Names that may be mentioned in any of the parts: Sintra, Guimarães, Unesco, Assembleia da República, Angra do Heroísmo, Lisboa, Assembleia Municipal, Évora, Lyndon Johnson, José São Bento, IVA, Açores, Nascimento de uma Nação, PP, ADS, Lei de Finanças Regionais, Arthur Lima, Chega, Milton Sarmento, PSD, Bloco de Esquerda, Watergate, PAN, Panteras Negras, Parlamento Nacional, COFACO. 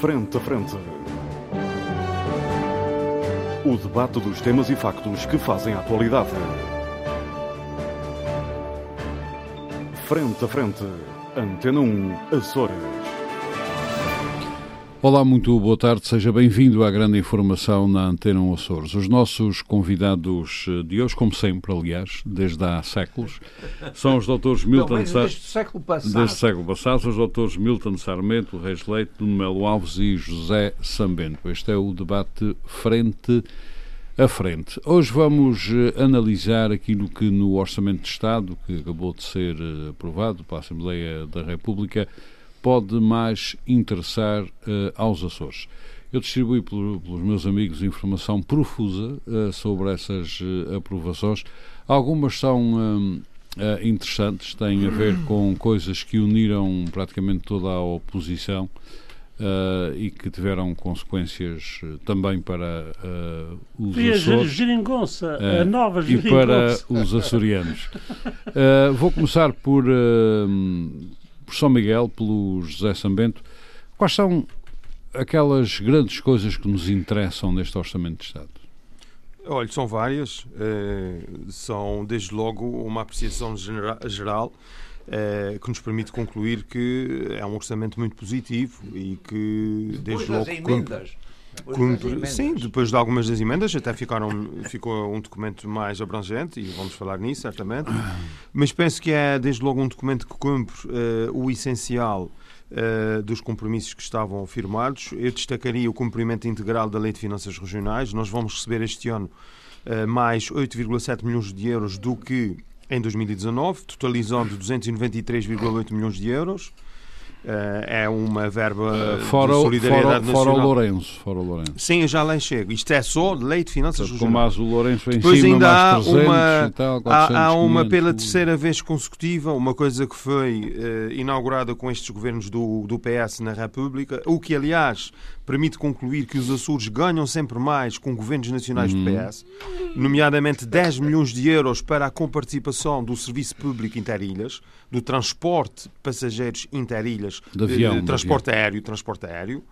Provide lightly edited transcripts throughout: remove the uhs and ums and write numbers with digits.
Frente a Frente. O debate dos temas e factos que fazem a atualidade. Frente a Frente. Antena 1, Açores. Olá, muito boa tarde, seja bem-vindo à grande informação na Antena 1 Açores. Os nossos convidados de hoje, como sempre, aliás, desde há séculos, são os doutores Milton Sarmento, desde o século passado, os doutores Milton Sarmento, Reis Leite, Melo Alves e José São Bento. Este é o debate frente a frente. Hoje vamos analisar aquilo que no Orçamento de Estado, que acabou de ser aprovado pela Assembleia da República, pode mais interessar aos Açores. Eu distribuí pelos meus amigos informação profusa sobre essas aprovações. Algumas são interessantes, têm a ver com coisas que uniram praticamente toda a oposição e que tiveram consequências também para os Açores e para os açorianos. Vou começar por São Miguel, pelo José São Bento. Quais são aquelas grandes coisas que nos interessam neste Orçamento de Estado? Olha, são várias. São, desde logo, uma apreciação geral que nos permite concluir que é um orçamento muito positivo e que, desde logo... Sim, depois de algumas das emendas até ficou um documento mais abrangente e vamos falar nisso, certamente. Mas penso que é, desde logo, um documento que cumpre o essencial dos compromissos que estavam firmados. Eu destacaria o cumprimento integral da Lei de Finanças Regionais. Nós vamos receber este ano mais 8,7 milhões de euros do que em 2019, totalizando 293,8 milhões de euros. É uma verba de solidariedade nacional. Fora o Lourenço. Sim, eu já lá chego. Isto é só lei de finanças regionais. Mas o Lourenço em depois cima, ainda há 300, uma, tal, 400, há uma 500, pela terceira vez consecutiva, uma coisa que foi inaugurada com estes governos do PS na República, o que, aliás, permite concluir que os Açores ganham sempre mais com governos nacionais do PS, nomeadamente 10 milhões de euros para a comparticipação do serviço público interilhas, do transporte de passageiros interilhas, transporte aéreo.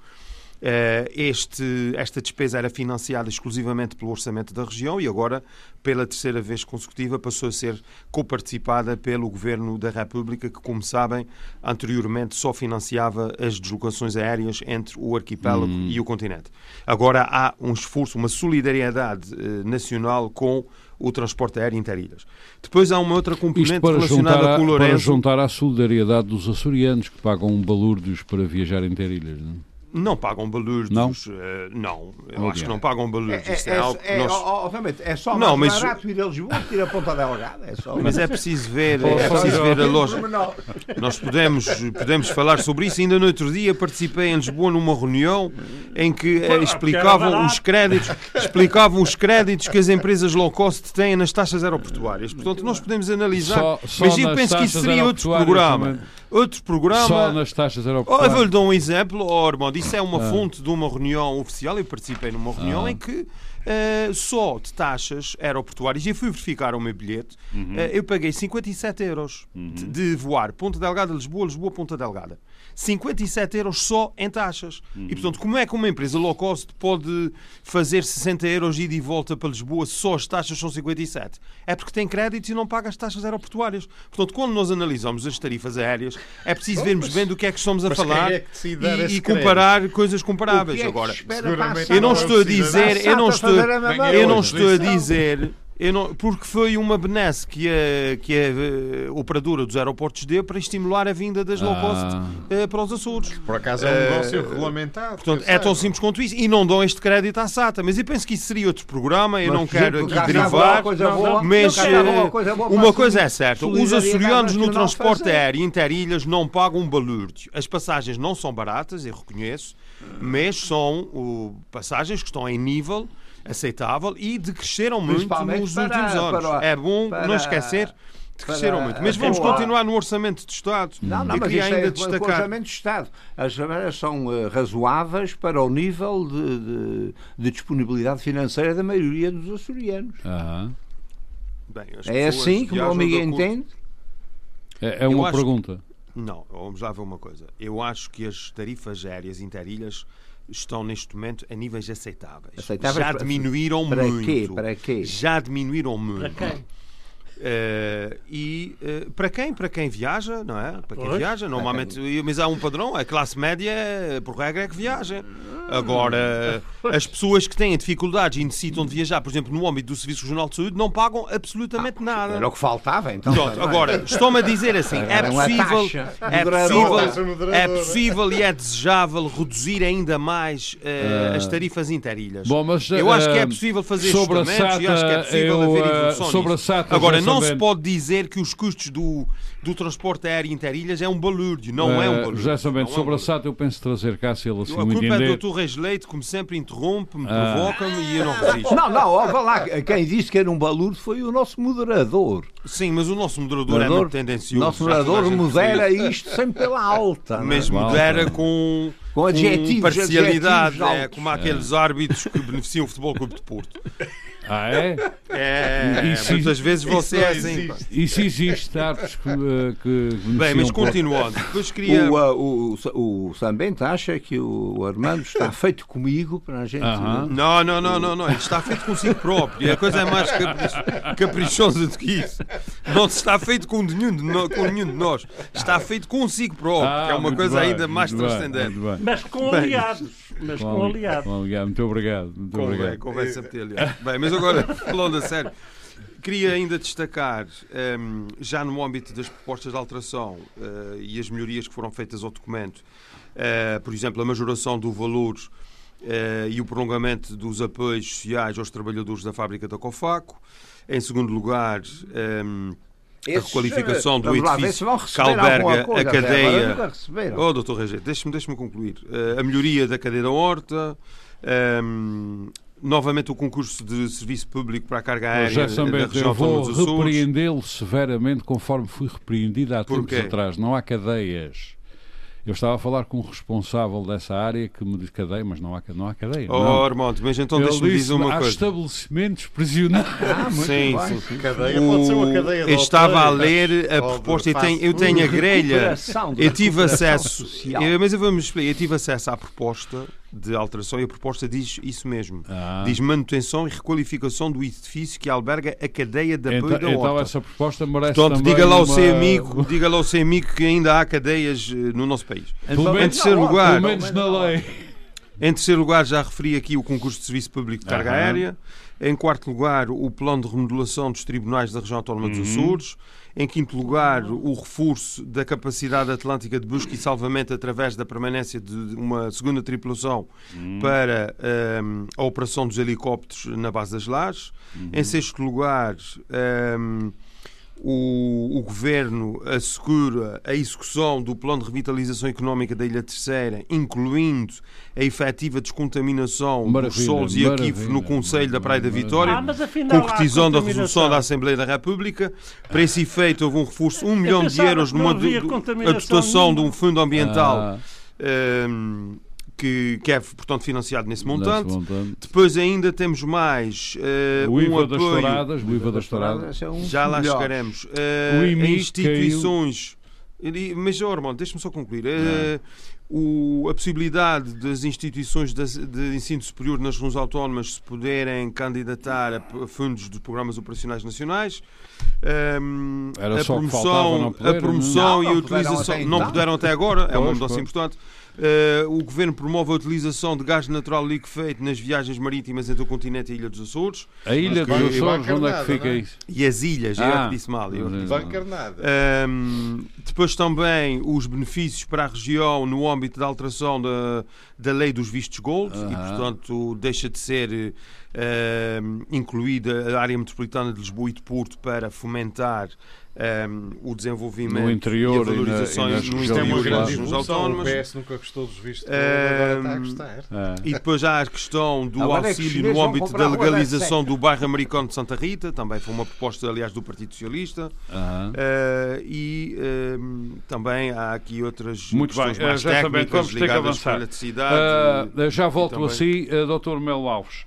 Esta despesa era financiada exclusivamente pelo orçamento da região e agora, pela terceira vez consecutiva, passou a ser coparticipada pelo Governo da República, que, como sabem, anteriormente só financiava as deslocações aéreas entre o arquipélago e o continente. Agora há um esforço, uma solidariedade nacional com o transporte aéreo interilhas. Depois há uma outra componente relacionada com o Lourenço. Para juntar à solidariedade dos açorianos, que pagam balúrdios para viajar interilhas, não é? Não pagam balúrdios. Não? Não, eu acho que não pagam balúrdios. É só mais barato ir a Lisboa que ir a Ponta Delgada. Mas é preciso ver a loja. Nós podemos falar sobre isso. Ainda no outro dia participei em Lisboa numa reunião em que explicavam os créditos que as empresas low cost têm nas taxas aeroportuárias. Portanto, nós podemos analisar. Mas eu penso que isso seria outro programa. Só nas taxas aeroportuárias. Eu vou-lhe dar um exemplo. Isso é uma fonte de uma reunião oficial. Eu participei numa reunião em que só de taxas aeroportuárias, e fui verificar o meu bilhete, eu paguei 57 euros de voar Ponta Delgada, Lisboa, Lisboa-Ponta Delgada. 57 euros só em taxas. E, portanto, como é que uma empresa low cost pode fazer 60 euros ida e volta para Lisboa se só as taxas são 57? É porque tem créditos e não paga as taxas aeroportuárias. Portanto, quando nós analisamos as tarifas aéreas, é preciso vermos bem do que é que estamos a falar e comparar coisas comparáveis. Agora, eu não estou a dizer, porque foi uma benesse que a operadora dos aeroportos deu para estimular a vinda das low cost para os Açores. Por acaso é um negócio regulamentado. Portanto, é tão simples quanto isso. E não dão este crédito à SATA. Mas eu penso que isso seria outro programa. Eu não quero aqui derivar. Mas uma coisa é certa. Os açorianos no transporte aéreo interilhas não pagam balúrdio. As passagens não são baratas, eu reconheço, mas são passagens que estão em nível aceitável e decresceram muito nos últimos anos. É bom não esquecer, decresceram muito. Mas vamos continuar no Orçamento de Estado. Não, mas ainda destacar. O Orçamento de Estado, as regras são razoáveis para o nível de disponibilidade financeira da maioria dos açorianos. Bem, é assim como o Miguel entende? É uma pergunta. Não, vamos lá ver uma coisa. Eu acho que as tarifas aéreas interilhas estão neste momento a níveis aceitáveis. Já diminuíram muito. Quê? Para quê? Já diminuíram muito. Para quem? Para quem viaja, não é? Para quem viaja, normalmente, mas há um padrão, a classe média, por regra, é que viaja. Agora, as pessoas que têm dificuldades e necessitam de viajar, por exemplo, no âmbito do Serviço Regional de Saúde, não pagam absolutamente nada. Era o que faltava, então. Agora, estou-me a dizer assim, é possível e é desejável reduzir ainda mais as tarifas interilhas. Bom, mas, eu acho que é possível fazer instrumentos e acho que é possível haver evoluções. Agora, não se pode dizer que os custos do transporte aéreo interilhas é um balúrdio. Não é um balúrdio. José São Bento, sobre a SATA eu penso trazer cá, se ele assim o entender. A culpa é do Dr. Reis Leite, como sempre, interrompe-me, provoca-me e eu não resisto. Não, vá lá. Quem disse que era um balúrdio foi o nosso moderador. Sim, mas o nosso moderador é muito tendencioso. O nosso moderador modera isto sempre pela alta. Mas modera com adjetivos, parcialidade, como aqueles árbitros que beneficiam o Futebol Clube de Porto. Ah, é? Muitas vezes você é assim. Isso existe, sabes que bem, mas continuando. Queria... O São Bento acha que o Armando está feito comigo para a gente... Uh-huh. Não. Ele está feito consigo próprio. A coisa é mais caprichosa do que isso. Não se está feito com nenhum de nós. Está feito consigo próprio, que é uma coisa bem, ainda mais transcendente. Bem. Mas com aliados. Mas com aliado. Muito obrigado. Convém-se a ter aliado. Bem, mas agora, falando a sério, queria ainda destacar, já no âmbito das propostas de alteração e as melhorias que foram feitas ao documento, por exemplo, a majoração do valor e o prolongamento dos apoios sociais aos trabalhadores da fábrica da Cofaco. Em segundo lugar, a requalificação do edifício que alberga a cadeia... Oh, Dr. Rangel, deixe-me concluir. A melhoria da cadeia da Horta, novamente o concurso de serviço público para a carga aérea da região autónoma dos Açores. Eu vou repreendê-lo severamente, conforme fui repreendido há tempos atrás. Não há cadeias. Eu estava a falar com um responsável dessa área que me disse cadeia, mas não há cadeia. Oh, Armando, mas então deixa-me dizer uma coisa. Há estabelecimentos prisionais. Sim. Cadeia, pode ser uma cadeia. Eu estava a ler a proposta. Eu tenho a grelha. Eu tive acesso. Mas eu vou-me explicar. Eu tive acesso à proposta de alteração e a proposta diz isso mesmo. Diz manutenção e requalificação do edifício que alberga a cadeia de apoio da Horta. Então essa proposta merece também. Diga lá ao seu amigo que ainda há cadeias no nosso país. Em terceiro lugar, já referi aqui o concurso de serviço público de carga aérea. Em quarto lugar, o plano de remodelação dos tribunais da região autónoma dos Açores. Em quinto lugar, o reforço da capacidade atlântica de busca e salvamento através da permanência de uma segunda tripulação para a operação dos helicópteros na base das Lares. Em sexto lugar... O Governo assegura a execução do plano de revitalização económica da Ilha Terceira, incluindo a efetiva descontaminação dos solos e aquíferos no Concelho da Praia da Vitória, concretizando a resolução da Assembleia da República. Para esse efeito, houve um reforço de 1 milhão de euros numa dotação de um fundo ambiental que é, portanto, financiado nesse montante. Depois ainda temos mais o IVA das touradas. O IVA das touradas é já lá chegaremos. Instituições... Mas, Ormond, deixe-me só concluir. A possibilidade das instituições de ensino superior nas regiões autónomas se poderem candidatar a fundos de programas operacionais nacionais. A promoção e a utilização... Não puderam até agora, é uma mudança importante. O Governo promove a utilização de gás natural liquefeito nas viagens marítimas entre o continente e a Ilha dos Açores. A Ilha dos Açores, onde é que fica isso? E as ilhas, eu disse mal. Depois também os benefícios para a região no âmbito da alteração da lei dos vistos gold e, portanto, deixa de ser incluída a área metropolitana de Lisboa e de Porto para fomentar o desenvolvimento no interior, e a valorização no interior dos autónomos. O PS nunca gostou dos vistos, agora está a gostar. E depois há a questão do auxílio no âmbito da legalização do bairro americano de Santa Rita, também foi uma proposta, aliás, do Partido Socialista. Também há aqui outras questões mais técnicas ligadas à escolha de cidade. Já volto a si, Dr. Melo Alves.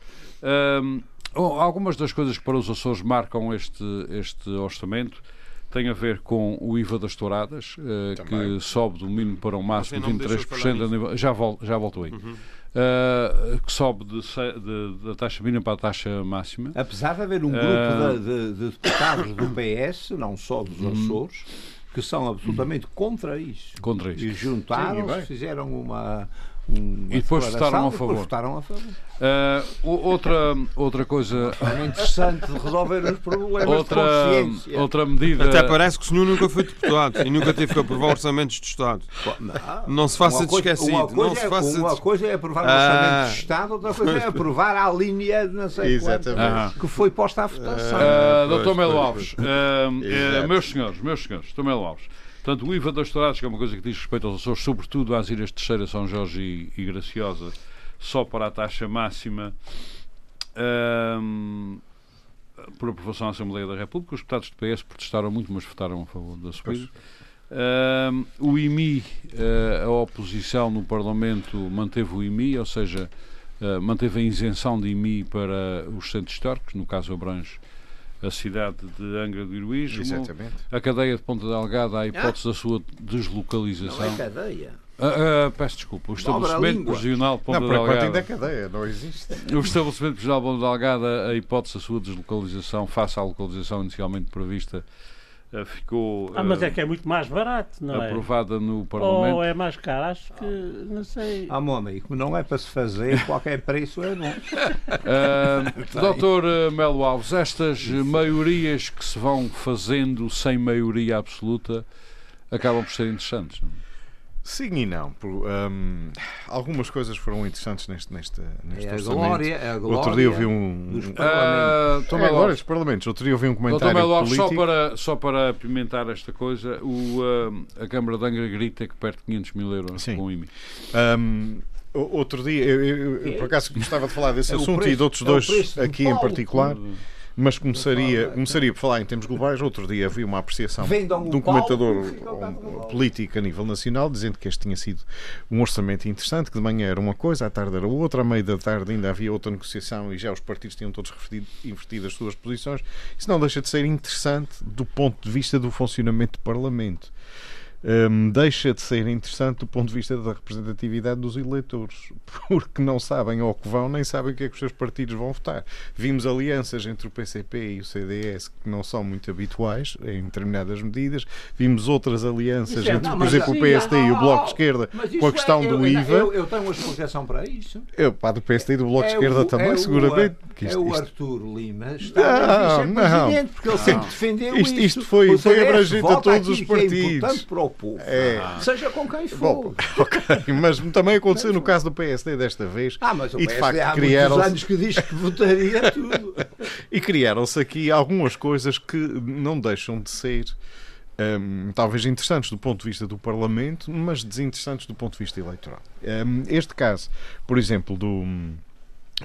Algumas das coisas que para os Açores marcam este orçamento tem a ver com o IVA das touradas, que sobe do mínimo para o máximo de 23%. Já volto aí. Uhum. Que sobe da taxa mínima para a taxa máxima. Apesar de haver um grupo de deputados do PS, não só dos Açores, que são absolutamente contra isso. Contra isso. E juntaram-se, fizeram uma e depois votaram a favor. Outra coisa... É interessante de resolver os problemas de consciência. Outra medida... Até parece que o senhor nunca foi deputado e nunca teve que aprovar orçamentos de Estado. Não se faça de esquecido. Uma coisa é aprovar orçamentos de Estado, outra coisa é aprovar a linha de não sei quanto que foi posta à votação. Dr. Melo Alves, meus senhores, Dr. Melo Alves, portanto, o IVA das touradas, que é uma coisa que diz respeito aos Açores, sobretudo às Ilhas de Terceira, São Jorge e Graciosa, só para a taxa máxima, por aprovação à Assembleia da República. Os deputados do PS protestaram muito, mas votaram a favor da subida. O IMI, a oposição no Parlamento manteve o IMI, ou seja, manteve a isenção de IMI para os centros históricos, no caso abrange a cidade de Angra do Heroísmo. Exatamente. A cadeia de Ponta Delgada, a hipótese da sua deslocalização. Não é cadeia. Peço desculpa, o estabelecimento regional Ponta Delgada. Não, para a cadeia, não existe. O estabelecimento regional Ponta Delgada, a hipótese da sua deslocalização face à localização inicialmente prevista, ficou... mas é que é muito mais barato, não é? Aprovada no Parlamento. Ou é mais caro, acho que, não sei... Meu amigo, não é para se fazer, qualquer preço é não. Dr. Melo Alves, estas maiorias que se vão fazendo sem maioria absoluta acabam por ser interessantes, não é? Sim e não. Algumas coisas foram interessantes neste orçamento. A glória outro dia eu vi dos parlamentos. Os parlamentos. Outro dia eu vi um comentário político. Só para apimentar esta coisa, a Câmara de Angra grita que perde 500 mil euros com o IMI. Outro dia, eu por acaso gostava de falar desse assunto e de outros dois aqui em particular. Mas começaria por falar em termos globais. Outro dia havia uma apreciação de um comentador político a nível nacional, dizendo que este tinha sido um orçamento interessante, que de manhã era uma coisa, à tarde era outra, à meia da tarde ainda havia outra negociação e já os partidos tinham todos invertido as suas posições. Isso não deixa de ser interessante do ponto de vista do funcionamento do Parlamento. Deixa de ser interessante do ponto de vista da representatividade dos eleitores, porque não sabem ao que vão, nem sabem o que é que os seus partidos vão votar. Vimos alianças entre o PCP e o CDS que não são muito habituais em determinadas medidas, vimos outras alianças entre, por exemplo, o PSD e o Bloco de Esquerda com a questão do IVA. Eu tenho uma explicação para isso. Do PSD e do Bloco de Esquerda também, seguramente. O Arthur Lima está a vice-presidente, porque ele sempre defendeu isto. Isto foi abrangente a todos os partidos. Povo, seja com quem for. Mas também aconteceu no caso do PSD desta vez. Mas o PSD, de facto, há muitos anos que diz que votaria tudo. E criaram-se aqui algumas coisas que não deixam de ser talvez interessantes do ponto de vista do Parlamento, mas desinteressantes do ponto de vista eleitoral. Este caso, por exemplo,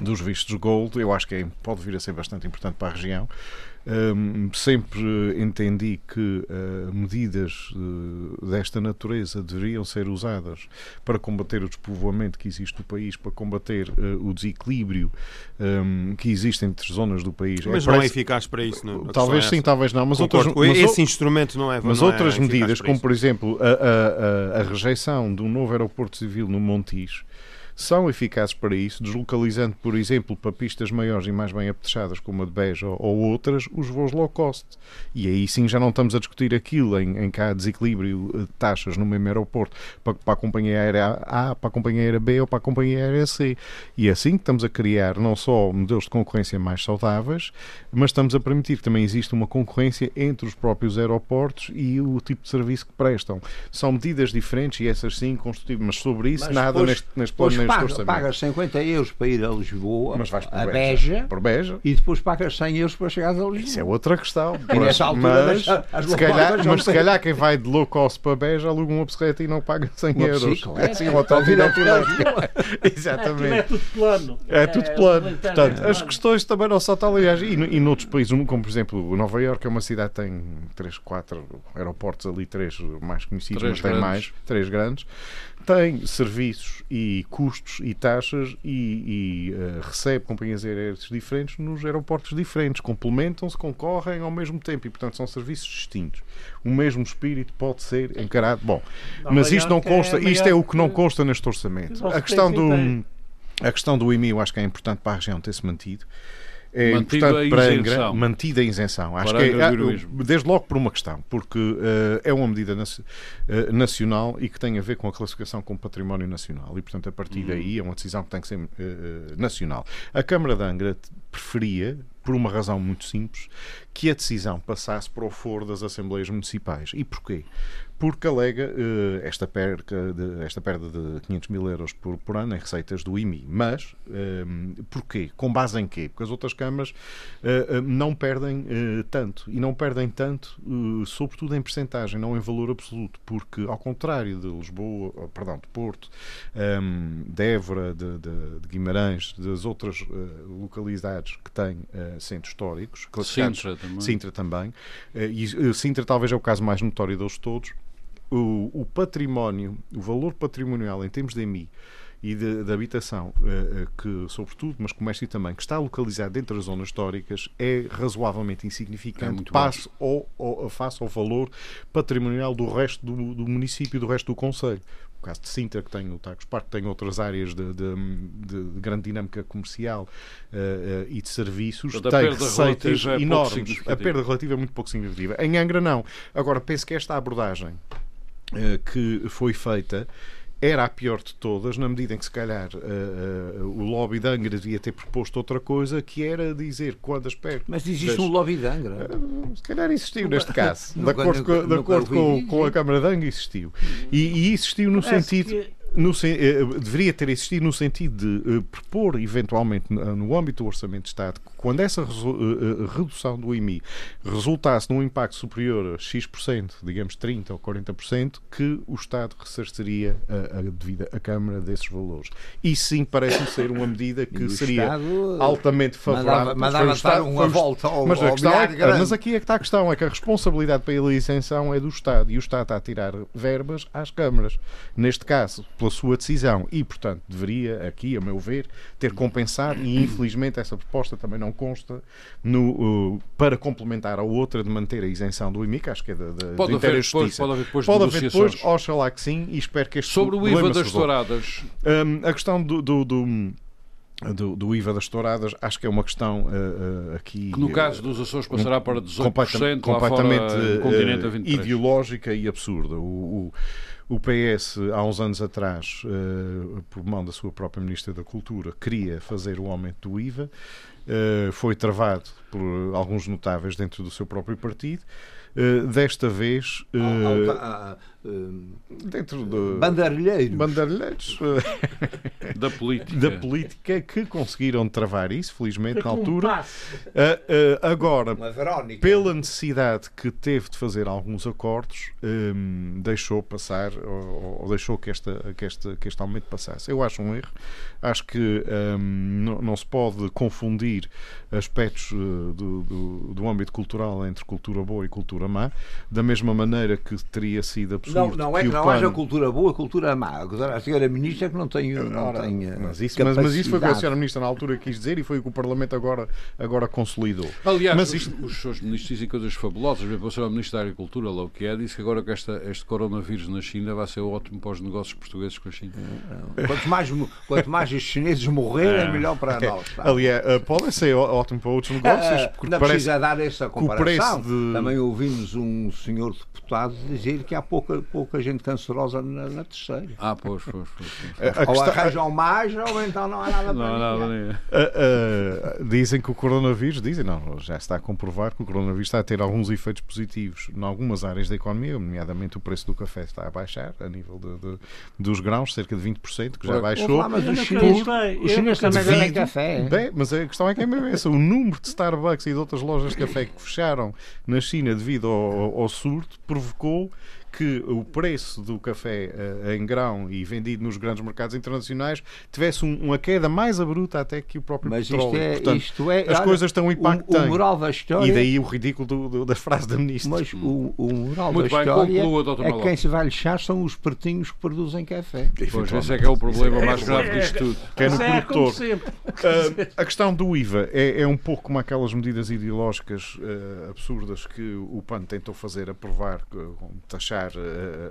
dos vistos gold, eu acho que pode vir a ser bastante importante para a região. Sempre entendi que medidas desta natureza deveriam ser usadas para combater o despovoamento que existe no país, para combater o desequilíbrio que existe entre zonas do país. Mas não é eficaz para isso, não? Talvez sim, talvez não. Mas esse instrumento não é. Mas outras medidas, como por exemplo a rejeição de um novo aeroporto civil no Montijo, são eficazes para isso, deslocalizando, por exemplo, para pistas maiores e mais bem apetechadas, como a de Beja ou outras, os voos low cost. E aí sim já não estamos a discutir aquilo em que há desequilíbrio de taxas no mesmo aeroporto para a companhia aérea A, para a companhia aérea B ou para a companhia aérea C. E é assim que estamos a criar não só modelos de concorrência mais saudáveis, mas estamos a permitir que também exista uma concorrência entre os próprios aeroportos e o tipo de serviço que prestam. São medidas diferentes e essas sim constituem, mas sobre isso nada neste plano. Pagas 50 euros para ir a Lisboa, mas vais a Beja, e depois pagas 100 euros para chegar a Lisboa. Isso é outra questão. E nessa altura, se calhar quem vai de low cost para Beja aluga uma bicicleta e não paga 100 euros. Exatamente. É tudo plano. É tudo plano. Portanto, as questões também não só estão aliás. E noutros países, como por exemplo Nova Iorque, é uma cidade que tem 3, 4 aeroportos ali, 3 mais conhecidos, mas tem mais, 3 grandes, tem serviços e custos custos e taxas e recebe companhias aéreas diferentes nos aeroportos diferentes, complementam-se, concorrem ao mesmo tempo e, portanto, são serviços distintos. O mesmo espírito pode ser encarado. Bom, não, mas isto não consta, isto é o que não consta neste orçamento. A questão do IMI eu acho que é importante para a região ter-se mantido. É importante para Angra, mantida a isenção. Acho que é, desde logo por uma questão, porque é uma medida nacional e que tem a ver com a classificação como património nacional e, portanto, a partir daí é uma decisão que tem que ser nacional. A Câmara de Angra preferia, por uma razão muito simples, que a decisão passasse para o foro das Assembleias Municipais. E porquê? Porque alega esta perda de 500.000 euros por ano em receitas do IMI. Mas porquê? Com base em quê? Porque as outras câmaras não perdem tanto. E não perdem tanto, sobretudo em percentagem, não em valor absoluto. Porque, ao contrário de Lisboa, perdão, de Porto, de Évora, de Guimarães, das outras localidades que têm centros históricos, classificados, Sintra também. E Sintra talvez é o caso mais notório deles todos. O património, o valor patrimonial em termos de IMI e de habitação, que sobretudo, mas comércio também, que está localizado dentro das zonas históricas, é razoavelmente insignificante face ao valor patrimonial do resto do município, do resto do concelho. O caso de Sintra, que tem o Tacos Parque, tem outras áreas de grande dinâmica comercial e de serviços, então, tem receitas enormes. A perda relativa é muito pouco significativa. Em Angra, não. Agora, penso que esta abordagem que foi feita era a pior de todas, na medida em que, se calhar, o lobby de Angra devia ter proposto outra coisa, que era dizer quando as perdas... Mas existe um lobby de Angra? Se calhar existiu neste caso. De acordo com a Câmara de Angra, existiu. E existiu no sentido... deveria ter existido no sentido de propor, eventualmente, no âmbito do Orçamento de Estado, que quando essa redução do IMI resultasse num impacto superior a X%, digamos 30% ou 40%, que o Estado ressarceria a devida à Câmara desses valores. E sim, parece-me ser uma medida que seria Estado altamente favorável. Mas aqui é que está a questão, é que a responsabilidade pela isenção é do Estado, e o Estado está a tirar verbas às Câmaras, neste caso, pela sua decisão, e portanto deveria aqui, a meu ver, ter compensado, e infelizmente essa proposta também não consta para complementar a outra de manter a isenção do IMI, que acho que é de inteira justiça. Pode haver depois, oxalá que sim, e espero que este sobre o IVA das touradas. A questão do IVA das touradas, acho que é uma questão aqui... Que no caso dos Açores passará para 18%, completamente fora, continente a 23%. Ideológica e absurda. O PS, há uns anos atrás, por mão da sua própria Ministra da Cultura, queria fazer o aumento do IVA, foi travado por alguns notáveis dentro do seu próprio partido, desta vez... Bandarilheiros da política que conseguiram travar isso, felizmente, na altura. Agora, pela necessidade que teve de fazer alguns acordos, deixou passar, ou deixou que este aumento passasse. Eu acho um erro. Acho que não se pode confundir aspectos do âmbito cultural entre cultura boa e cultura má, da mesma maneira que teria sido absolutamente... Não é que não haja cultura boa, cultura má. A senhora Ministra que não tem... Mas isso foi o que a senhora Ministra na altura quis dizer e foi o que o Parlamento agora consolidou. Aliás, os seus ministros dizem coisas fabulosas. Mesmo a senhora Ministra da Agricultura, lá o que é, disse que agora que este coronavírus na China vai ser ótimo para os negócios portugueses com a China. Quanto mais os chineses morrerem, é melhor para nós. Tá? Aliás, pode ser ótimo para outros negócios. Não precisa dar essa comparação. Também ouvimos um senhor deputado dizer que há pouca gente cancerosa na terceira. Pois. Ou arranjam mais, ou então não há nada para ninguém. Dizem que o coronavírus, já está a comprovar que o coronavírus está a ter alguns efeitos positivos em algumas áreas da economia, nomeadamente o preço do café está a baixar, a nível dos grãos, cerca de 20%, que já baixou. Mas os chineses também vendem café. Bem, mas a questão é que é mesmo essa. O número de Starbucks e de outras lojas de café que fecharam na China devido ao surto provocou que o preço do café em grão e vendido nos grandes mercados internacionais tivesse uma queda mais abrupta até que o próprio petróleo. Portanto, as coisas estão impactando. O moral da história, e daí o ridículo da frase da ministra. Mas o moral da história é que quem se vai lixar são os pertinhos que produzem café. Pois, esse é que é o problema mais grave disto tudo. Que é no produtor. A questão do IVA é um pouco como aquelas medidas ideológicas absurdas que o PAN tentou fazer, aprovar, taxar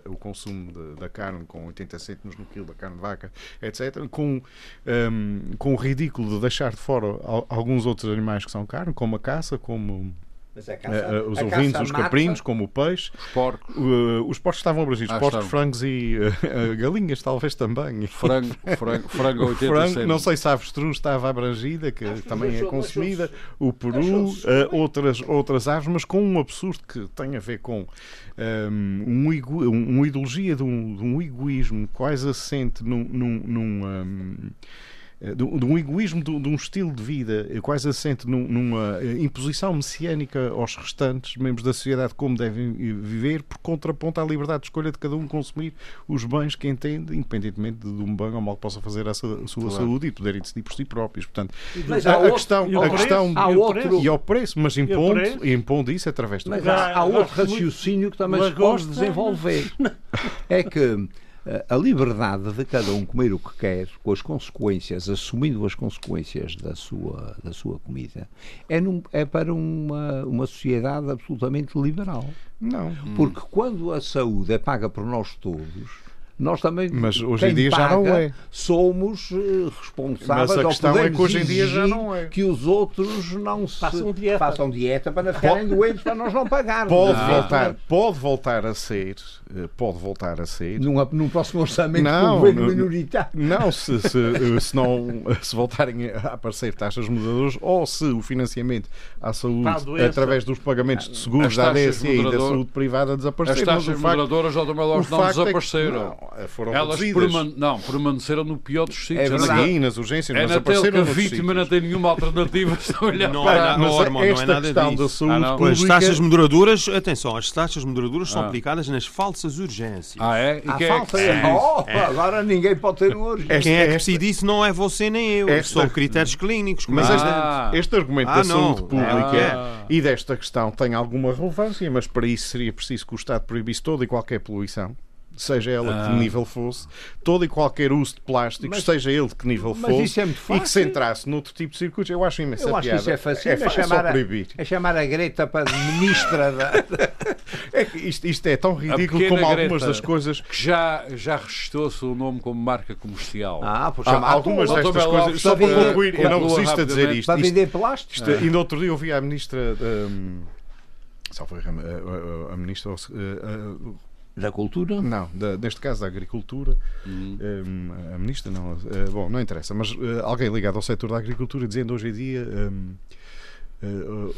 o consumo da carne com 80 cêntimos no quilo da carne de vaca, etc., com o ridículo de deixar de fora alguns outros animais que são carne, como a caça, como... os ovinhos, os caprinos, como o peixe, os porcos, estavam abrangidos, porcos, frangos e galinhas, talvez também. Frango 80 cêntimos. Não sei se a avestruz estava abrangida, que também é consumida, o peru, outras aves, mas com um absurdo que tem a ver com uma ideologia de um egoísmo quase assente num egoísmo, de um estilo de vida quase assente numa imposição messiânica aos restantes membros da sociedade como devem viver, por contraponto à liberdade de escolha de cada um consumir os bens que entende, independentemente de um bem ou mal que possa fazer a sua saúde, e poderem decidir por si próprios. Portanto, ao preço, mas impondo isso através do preço. Há outro raciocínio que também se pode desenvolver. É que a liberdade de cada um comer o que quer, com as consequências, assumindo as consequências da sua comida, é para uma sociedade absolutamente liberal. Não. Porque quando a saúde é paga por nós todos, nós também, mas hoje em dia já não é, somos responsáveis. Mas a questão é que hoje em dia já não é, que os outros não façam dieta para não ficarem doentes, para nós não pagarmos. Pode voltar a ser num próximo orçamento do governo minoritário. Não, se voltarem a aparecer taxas moderadoras, ou se o financiamento à saúde através dos pagamentos de seguros da ADS e da saúde privada desaparecer. As taxas moderadoras já não desapareceram. Elas permaneceram no pior dos sítios. Nas urgências, mas apareceram. A vítima não tem nenhuma alternativa. Não é nada disso. As taxas moderadoras, atenção, as taxas moderadoras são aplicadas nas falsas urgências. Ah, é? E quem falsa é? Agora ninguém pode ter uma urgência. Quem é que decide isso não é você nem eu. São critérios clínicos. Mas este argumento da saúde pública e desta questão tem alguma relevância, mas para isso seria preciso que o Estado proibisse toda e qualquer poluição, seja ela de que nível fosse, todo e qualquer uso de plásticos, seja ele de que nível fosse, e que se entrasse noutro tipo de circuitos. Eu acho imensa piada. Eu acho que isso é fácil. É chamar a Greta para ministra da... Isto é tão ridículo como algumas das coisas... Que já registrou-se o nome como marca comercial. Algumas destas coisas... Só para concluir, eu não resisto a dizer isto. Para vender plástico? E no outro dia ouvi a ministra... A ministra... Da Cultura? Não, neste caso da Agricultura. A ministra não. Bom, não interessa, mas alguém ligado ao setor da agricultura dizendo hoje em dia,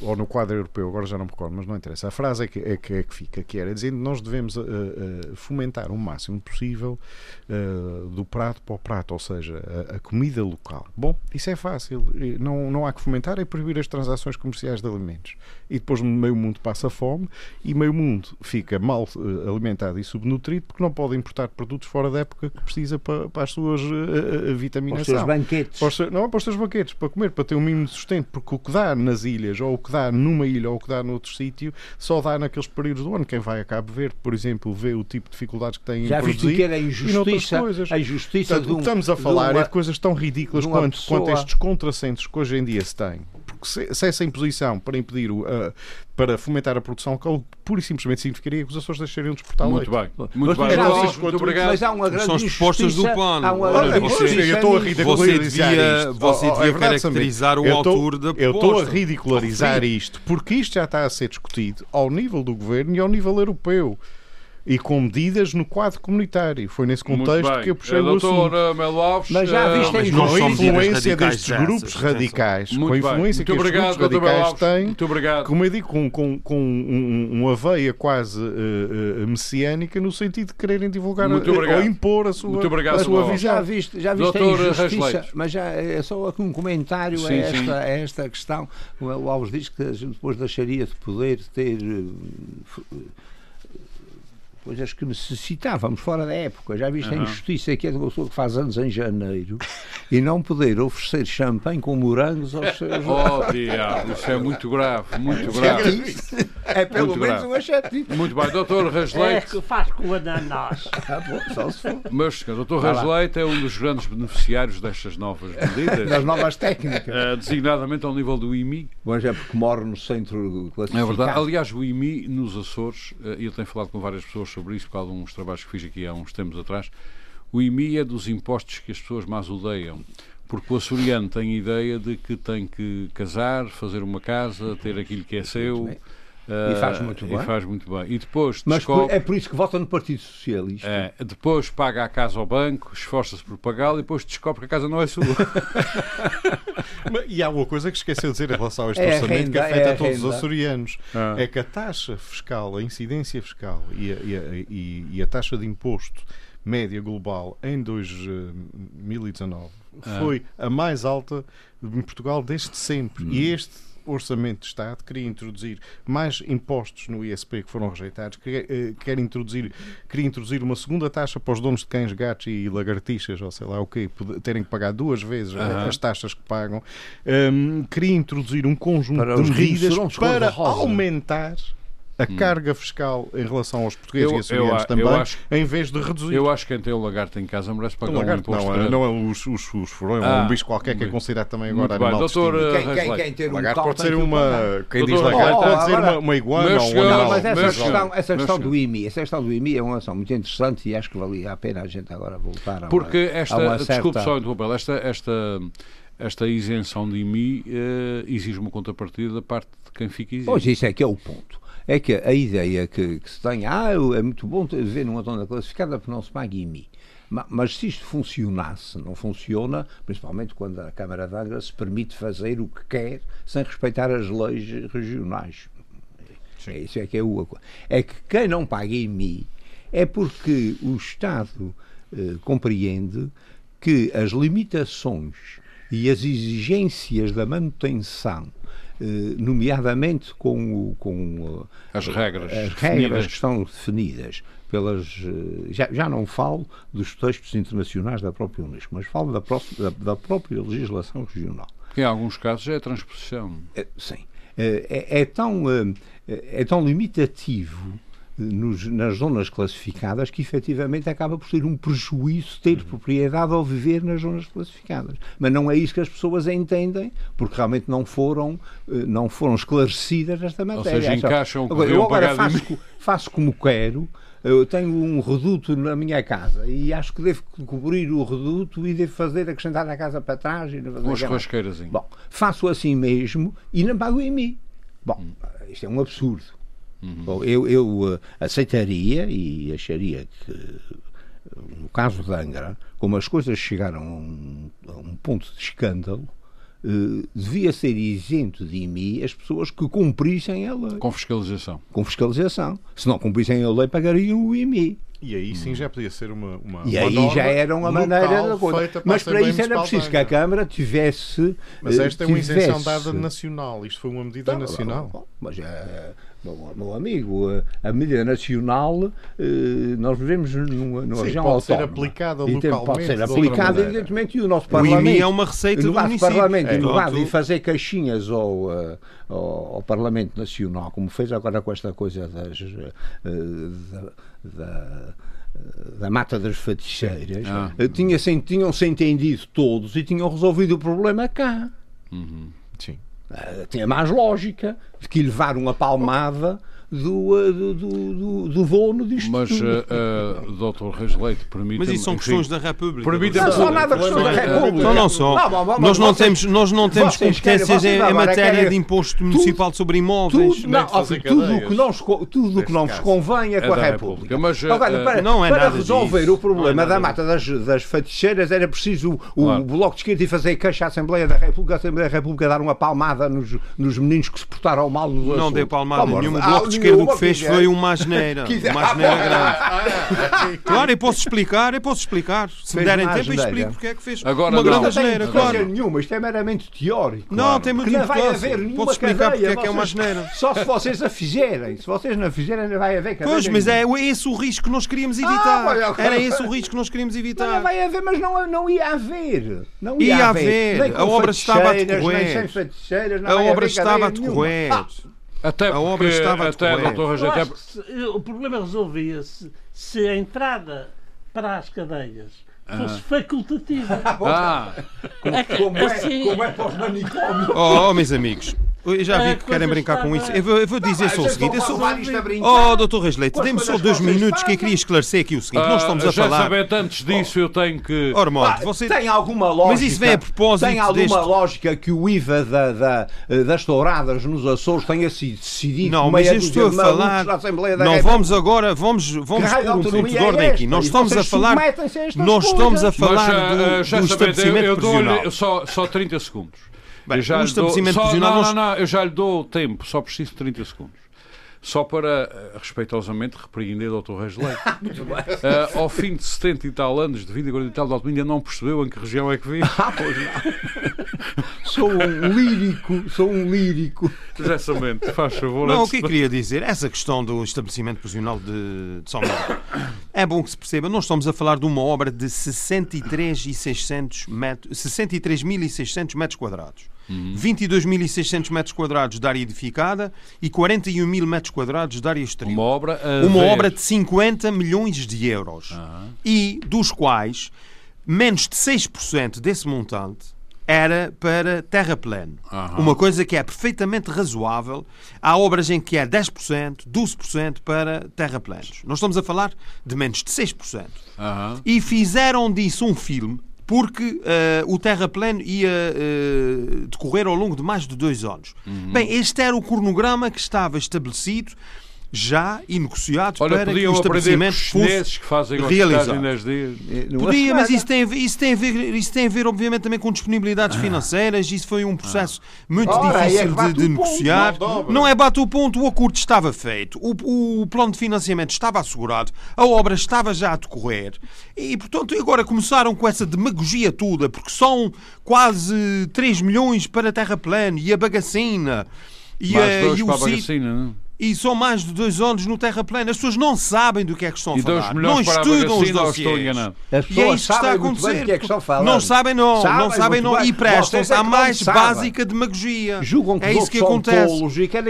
ou no quadro europeu, agora já não me recordo, mas não interessa. A frase é que fica, que era dizendo que nós devemos fomentar o máximo possível do prato para o prato, ou seja, a comida local. Bom, isso é fácil. Não há que fomentar, é proibir as transações comerciais de alimentos. E depois meio mundo passa fome e meio mundo fica mal alimentado e subnutrido porque não pode importar produtos fora da época que precisa para as suas vitaminação. Para os seus banquetes. Para os seus banquetes, para comer, para ter um mínimo de sustento, porque o que dá nas ilhas, ou o que dá numa ilha, ou o que dá noutro sítio, só dá naqueles períodos do ano. Quem vai a Cabo Verde, por exemplo, vê o tipo de dificuldades que tem em produzir. Já que era a injustiça. Portanto, o que estamos a falar é de coisas tão ridículas quanto estes contrassensos que hoje em dia se têm. Porque se essa imposição para impedir para fomentar a produção local, pura e simplesmente significaria que os Açores deixariam de exportar leite. Muito bem. Mas há uma grande injustiça. São as propostas do plano. Você devia caracterizar o autor da proposta. Eu estou a ridicularizar isto, porque isto já está a ser discutido ao nível do governo e ao nível europeu, e com medidas no quadro comunitário. Foi nesse contexto que eu puxei o assunto. Melo Alves, mas já viste a influência destes grupos radicais, com a influência que estes grupos radicais têm, como eu digo, com uma veia quase messiânica, no sentido de quererem divulgar ou impor a sua visão. Já viste a injustiça, mas já é só um comentário a esta questão. O Melo Alves diz que a gente depois deixaria de poder ter coisas que necessitávamos, fora da época. Já viste a injustiça que é de uma pessoa que faz anos em janeiro e não poder oferecer champanhe com morangos aos seus... Oh, diabo, isso é muito grave, muito grave. É pelo muito menos grave. Uma chatinha. Muito bem, doutor Reis Leite... É que faz com o ananás. Ah, bom, só se for. Mas, doutor Reis Leite é um dos grandes beneficiários destas novas medidas. Das novas técnicas. Designadamente ao nível do IMI. Mas é porque mora no centro classificado. É verdade. Aliás, o IMI nos Açores, e eu tenho falado com várias pessoas sobre isso, por causa de uns trabalhos que fiz aqui há uns tempos atrás, o IMI é dos impostos que as pessoas mais odeiam, porque o açoriano tem a ideia de que tem que casar, fazer uma casa, ter aquilo que é seu... E faz muito bem. E faz muito bem. E depois descobre... É por isso que vota no Partido Socialista. É, depois paga a casa ao banco, esforça-se por pagá-la e depois descobre que a casa não é sua. E há uma coisa que esqueceu de dizer em relação a este orçamento renda, que afeta todos os açorianos. É que a taxa fiscal, a incidência fiscal e a taxa de imposto média global em 2019 foi a mais alta em Portugal desde sempre. E este Orçamento de Estado queria introduzir mais impostos no ISP que foram rejeitados, queria introduzir uma segunda taxa para os donos de cães, gatos e lagartixas, ou sei lá o quê, terem que pagar duas vezes as taxas que pagam. Queria introduzir um conjunto de medidas para aumentar a carga fiscal em relação aos portugueses e açorianos também, em vez de reduzir. Eu acho que quem tem o lagarto em casa merece pagar um imposto. Não é os furões, é um bicho qualquer que é considerado também agora animal distinto. Quem ter um lagarto pode ser uma... Quem diz lagarto pode ser uma iguana ou um anal. Mas essa questão do IMI é uma ação muito interessante e acho que valia a pena a gente agora voltar a uma certa... Porque esta... Desculpe só, interrompê-la. Esta isenção de IMI exige uma contrapartida da parte de quem fica isento. Pois, isso é que é o ponto. É que a ideia que se tem, é muito bom viver numa zona classificada porque não se paga IMI. Mas se isto funcionasse, não funciona, principalmente quando a Câmara de Angra se permite fazer o que quer sem respeitar as leis regionais. Sim. Isso é que é uma coisa. É que quem não paga IMI é porque o Estado compreende que as limitações e as exigências da manutenção, nomeadamente com as regras que estão definidas pelas... Já não falo dos textos internacionais da própria Unesco, mas falo da própria legislação regional. Em alguns casos é a transposição. Sim. É tão limitativo nas zonas classificadas que efetivamente acaba por ser um prejuízo ter propriedade ao viver nas zonas classificadas, mas não é isso que as pessoas entendem, porque realmente não foram esclarecidas esta matéria. Ou seja, encaixam o... Eu agora faço como quero, eu tenho um reduto na minha casa e acho que devo cobrir o reduto e devo acrescentar a casa para trás e fazer. Bom, faço assim mesmo e não pago em mim. Bom, isto é um absurdo. Bom, eu aceitaria e acharia que, no caso de Angra, como as coisas chegaram a um ponto de escândalo, devia ser isento de IMI as pessoas que cumprissem a lei. Com fiscalização. Com fiscalização. Se não cumprissem a lei, pagariam o IMI. E aí sim já podia ser uma norma já era uma maneira da coisa. Mas para isso era preciso que a Câmara tivesse... Mas esta é uma isenção dada nacional. Isto foi uma medida nacional. Bom, mas é... Meu amigo, a medida nacional, nós vivemos numa região autónoma. Pode ser aplicada localmente. Pode ser aplicada, evidentemente, e o nosso Parlamento... O IMI é uma receita do município. O Parlamento, inovado, e fazer caixinhas ao Parlamento Nacional, como fez agora com esta coisa da mata das faticheiras, tinham-se entendido todos e tinham resolvido o problema cá. Sim. Tinha mais lógica de que levar uma palmada do dono disto. Mas, Dr. Reis Leite, permita-me... Mas isso são questões da República. Não são nada questões da República. Não são. Nós não temos competências em matéria de imposto municipal sobre imóveis. Tudo o que não vos convém é com a República. Mas, agora, para resolver o problema da mata das faticheiras era preciso o Bloco de Esquerda e fazer queixa à Assembleia da República, dar uma palmada nos meninos que se portaram mal. Não deu palmada nenhuma. O Bloco de Esquerda o que fez foi uma asneira. Uma asneira grande. Claro, eu posso explicar. Se me derem tempo, eu explico porque é que fez uma grande asneira. Claro. Nenhuma, isto é meramente teórico. Não, tem muito teórico. Posso explicar porque é que é uma asneira. Só se vocês a fizerem. Se vocês não fizerem, não vai haver cadeia. Pois, mas é esse o risco que nós queríamos evitar. Era esse o risco que nós queríamos evitar. Não vai haver, mas não ia haver. Não ia haver. A obra estava a decorrer. A obra estava a decorrer. Até porque, a obra estava o problema resolvia-se se a entrada para as cadeias fosse facultativa. Como é para os manicômios? Oh, meus amigos, eu já vi que querem brincar com isso. Eu vou dizer só o seguinte. Doutor Reis Leite, dê-me só 2 minutos que eu queria esclarecer aqui o seguinte. Nós estamos a falar... Já sabendo antes disso, eu tenho que... Você tem alguma lógica... Mas isso vem a propósito tem alguma lógica que o IVA das touradas nos Açores tenha sido decidido... Não, mas eu estou a falar... Não, vamos agora... Vamos por um ponto de ordem aqui. Nós estamos a falar... Nós estamos a falar do estabelecimento profissional. Eu dou-lhe só 30 segundos. Bem, eu já lhe dou tempo, só preciso de 30 segundos. Só para, respeitosamente, repreender o Dr. Reis Leite. Muito bem. Ao fim de 70 e tal anos de vida e 40 e tal de autonomia, não percebeu em que região é que vive? Pois não. Sou um lírico. Exatamente, faz favor. Não, o que eu queria dizer, essa questão do estabelecimento prisional de São Miguel, é bom que se perceba, nós estamos a falar de uma obra de 63.600 metros quadrados. 22.600 metros quadrados de área edificada e 41.000 metros quadrados de área exterior. Uma obra de 50 milhões de euros. E dos quais menos de 6% desse montante era para terrapleno. Uma coisa que é perfeitamente razoável. Há obras em que é 10%, 12% para terraplenos. Nós estamos a falar de menos de 6%. E fizeram disso um filme porque o terrapleno ia decorrer ao longo de mais de 2 anos. Bem, este era o cronograma que estava estabelecido já e negociado para que o estabelecimento fosse realizado. Podia, mas isso tem a ver, obviamente, também com disponibilidades financeiras. Isso foi um processo muito difícil de negociar. Não é bate o ponto, o acordo estava feito, o plano de financiamento estava assegurado, a obra estava já a decorrer e, portanto, agora começaram com essa demagogia toda, porque são quase 3 milhões para a terraplano e a bagacina. Mais 2 para a bagacina, não? E são mais de 2 anos no terrapleno. As pessoas não sabem do que é que estão a falar. Não estudam os dossiers. As pessoas é isso que está a acontecer. Que é que não sabem, não. Não sabem. E prestam-se à mais básica demagogia. Julgam que é isso que acontece.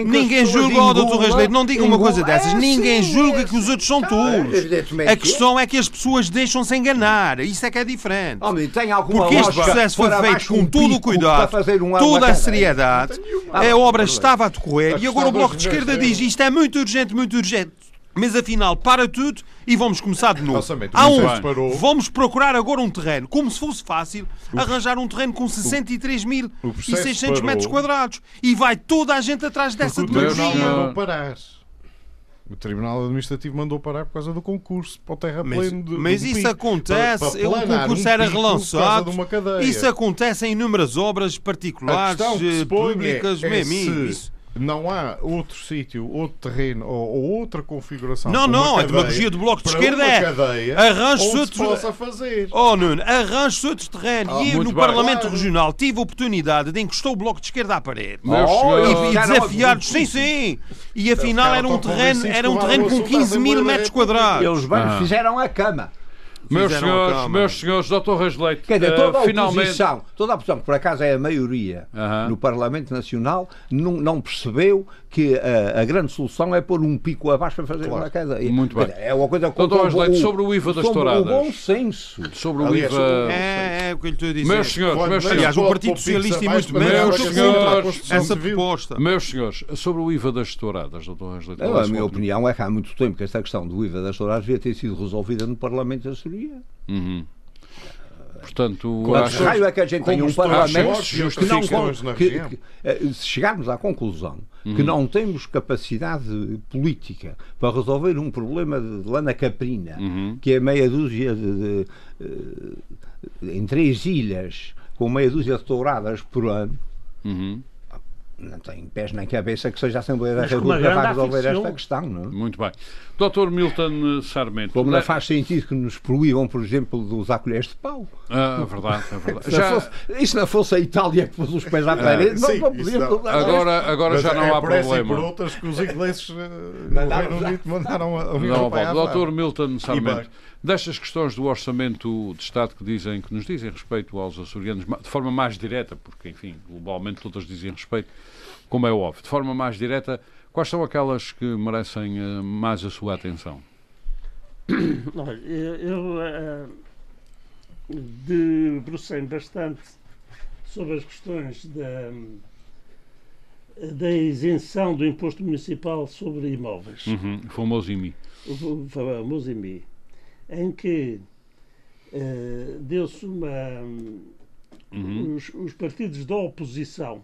Ninguém julga, Dr. Reis Leite, não diga uma coisa dessas. Ninguém julga que os outros são tolos. A questão é que as pessoas deixam-se enganar. Isso é que é diferente. Porque este processo foi feito com todo o cuidado, toda a seriedade. A obra estava a decorrer e agora o Bloco de Esquerda diz: isto é muito urgente, mas afinal para tudo e vamos começar de novo. Vamos procurar agora um terreno, como se fosse fácil arranjar um terreno com 63.600 metros quadrados e vai toda a gente atrás dessa demagogia. O Tribunal Administrativo mandou parar por causa do concurso para o terrapleno. Mas isso acontece, o concurso era relançado. Isso acontece em inúmeras obras particulares, públicas, mesmo. Não há outro sítio, outro terreno ou outra configuração. Não, a demagogia do Bloco de Esquerda é arranjo-se outro terreno. E eu no Parlamento Regional tive a oportunidade de encostar o Bloco de Esquerda à parede e desafiar-nos. Sim. E afinal era um terreno com 15.000 metros quadrados. Eles bem fizeram a cama. Meus senhores, Dr. Reis Leite, toda a oposição, que por acaso é a maioria no Parlamento Nacional, não percebeu que a grande solução é pôr um pico abaixo para fazer uma casa. Muito bem. É uma coisa Dr. Reis Leite, sobre o IVA das touradas. Sobre o bom senso. Sobre o IVA... É o que eu lhe estou a dizer. Meus senhores... Aliás, o Partido Socialista e muito bem... Meus senhores, sobre o IVA das touradas, Dr. Reis Leite... A minha opinião é que há muito tempo que esta questão do IVA das touradas devia ter sido resolvida no Parlamento Nacional. Portanto, quanto raio é que a gente tem um Parlamento que se chegarmos à conclusão que não temos capacidade política para resolver um problema de lana caprina, que é meia dúzia de em 3 ilhas com meia dúzia de touradas por ano, não tem pés nem cabeça que seja a Assembleia da República para resolver esta questão, não é? Muito bem. Dr. Milton Sarmento... Como não faz sentido que nos proíbam, por exemplo, de usar colheres de pau. É verdade, é verdade. Isso não fosse a Itália que pôs os pés à parede, não podíamos usar. Agora já não há problema. Mas por outras que os ingleses mandaram a Europa. Dr. Milton Sarmento, destas questões do orçamento de Estado que nos dizem respeito aos açorianos, de forma mais direta, porque, enfim, globalmente todas dizem respeito, como é óbvio, de forma mais direta, quais são aquelas que merecem mais a sua atenção? Eu debrucei bastante sobre as questões da isenção do imposto municipal sobre imóveis. Uhum, o famoso IMI. O famoso IMI, em que deu-se uma... Uhum. Os partidos da oposição,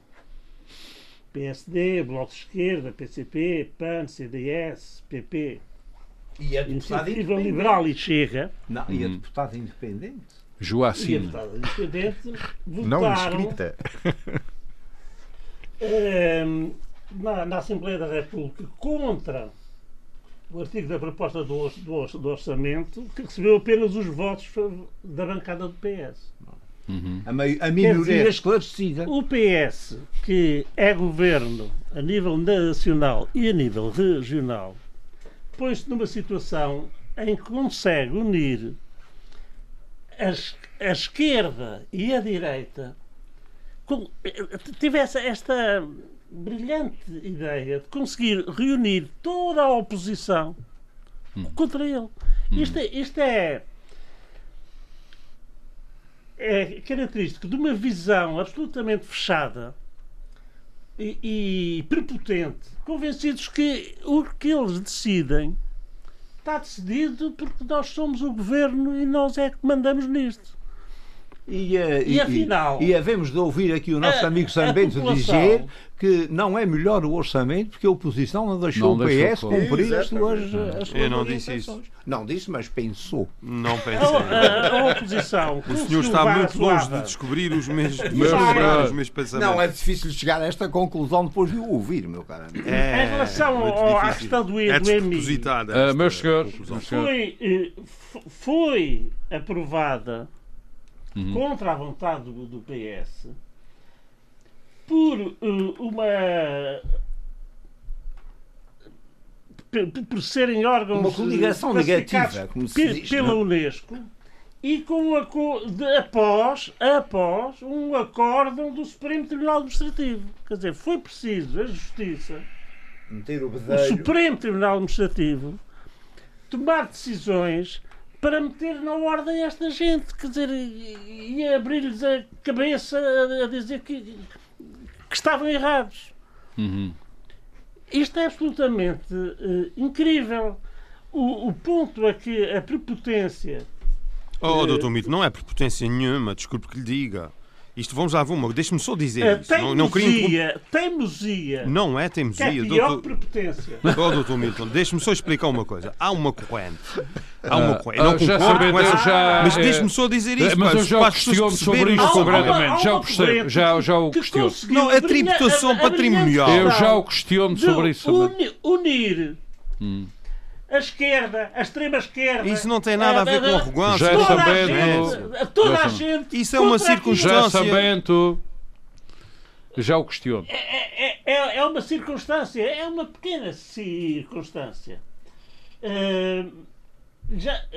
PSD, Bloco de Esquerda, PCP, PAN, CDS, PP, e a Iniciativa Liberal e Chega... Não, e a deputada independente? Joacim. E a deputada independente votaram... Não inscrita. Na Assembleia da República contra o artigo da proposta do orçamento, que recebeu apenas os votos da bancada do PS. Uhum. A minoria esclarecida. O PS, que é governo a nível nacional e a nível regional, põe-se numa situação em que consegue unir a esquerda e a direita. Tive esta brilhante ideia de conseguir reunir toda a oposição contra ele. Isto é característico de uma visão absolutamente fechada e prepotente, convencidos que o que eles decidem está decidido porque nós somos o governo e nós é que mandamos nisto. E afinal... E havemos de ouvir aqui o nosso amigo São Bento dizer que não é melhor o orçamento porque a oposição não deixou o PS cumprir as suas... Eu não disse isso. Não disse, mas pensou. Não pensei. A oposição... O senhor está muito longe de descobrir os meus pensamentos. Não, é difícil chegar a esta conclusão depois de o ouvir, meu caro amigo. Em relação à questão do EMI... Meus senhores... Foi aprovada... contra a vontade do PS, por por serem órgãos... Uma coligação negativa, como se diz, pela Unesco, e após um acórdão do Supremo Tribunal Administrativo. Quer dizer, foi preciso a Justiça, o Supremo Tribunal Administrativo, tomar decisões para meter na ordem esta gente, quer dizer, e abrir-lhes a cabeça a dizer que estavam errados. Isto é absolutamente incrível. O ponto é que a prepotência... Dr. Mito, não é prepotência nenhuma, desculpe que lhe diga. Isto vamos lá, deixe-me só dizer isso. Teimosia. Não é teimosia. Que é pior prepotência. Doutor Milton, deixe-me só explicar uma coisa. Há uma corrente. Eu não concordo com essa... mas deixe-me só dizer isto. Mas eu já questiono-me sobre isto concretamente. Já o percebo. Já o questiono. Não, a tributação patrimonial. Eu já o questiono sobre isso. Unir... a esquerda, a extrema-esquerda... Isso não tem nada a ver com arrogância. Toda a gente... Isso é uma circunstância... José São Bento, já o questiono. É uma circunstância, é uma pequena circunstância.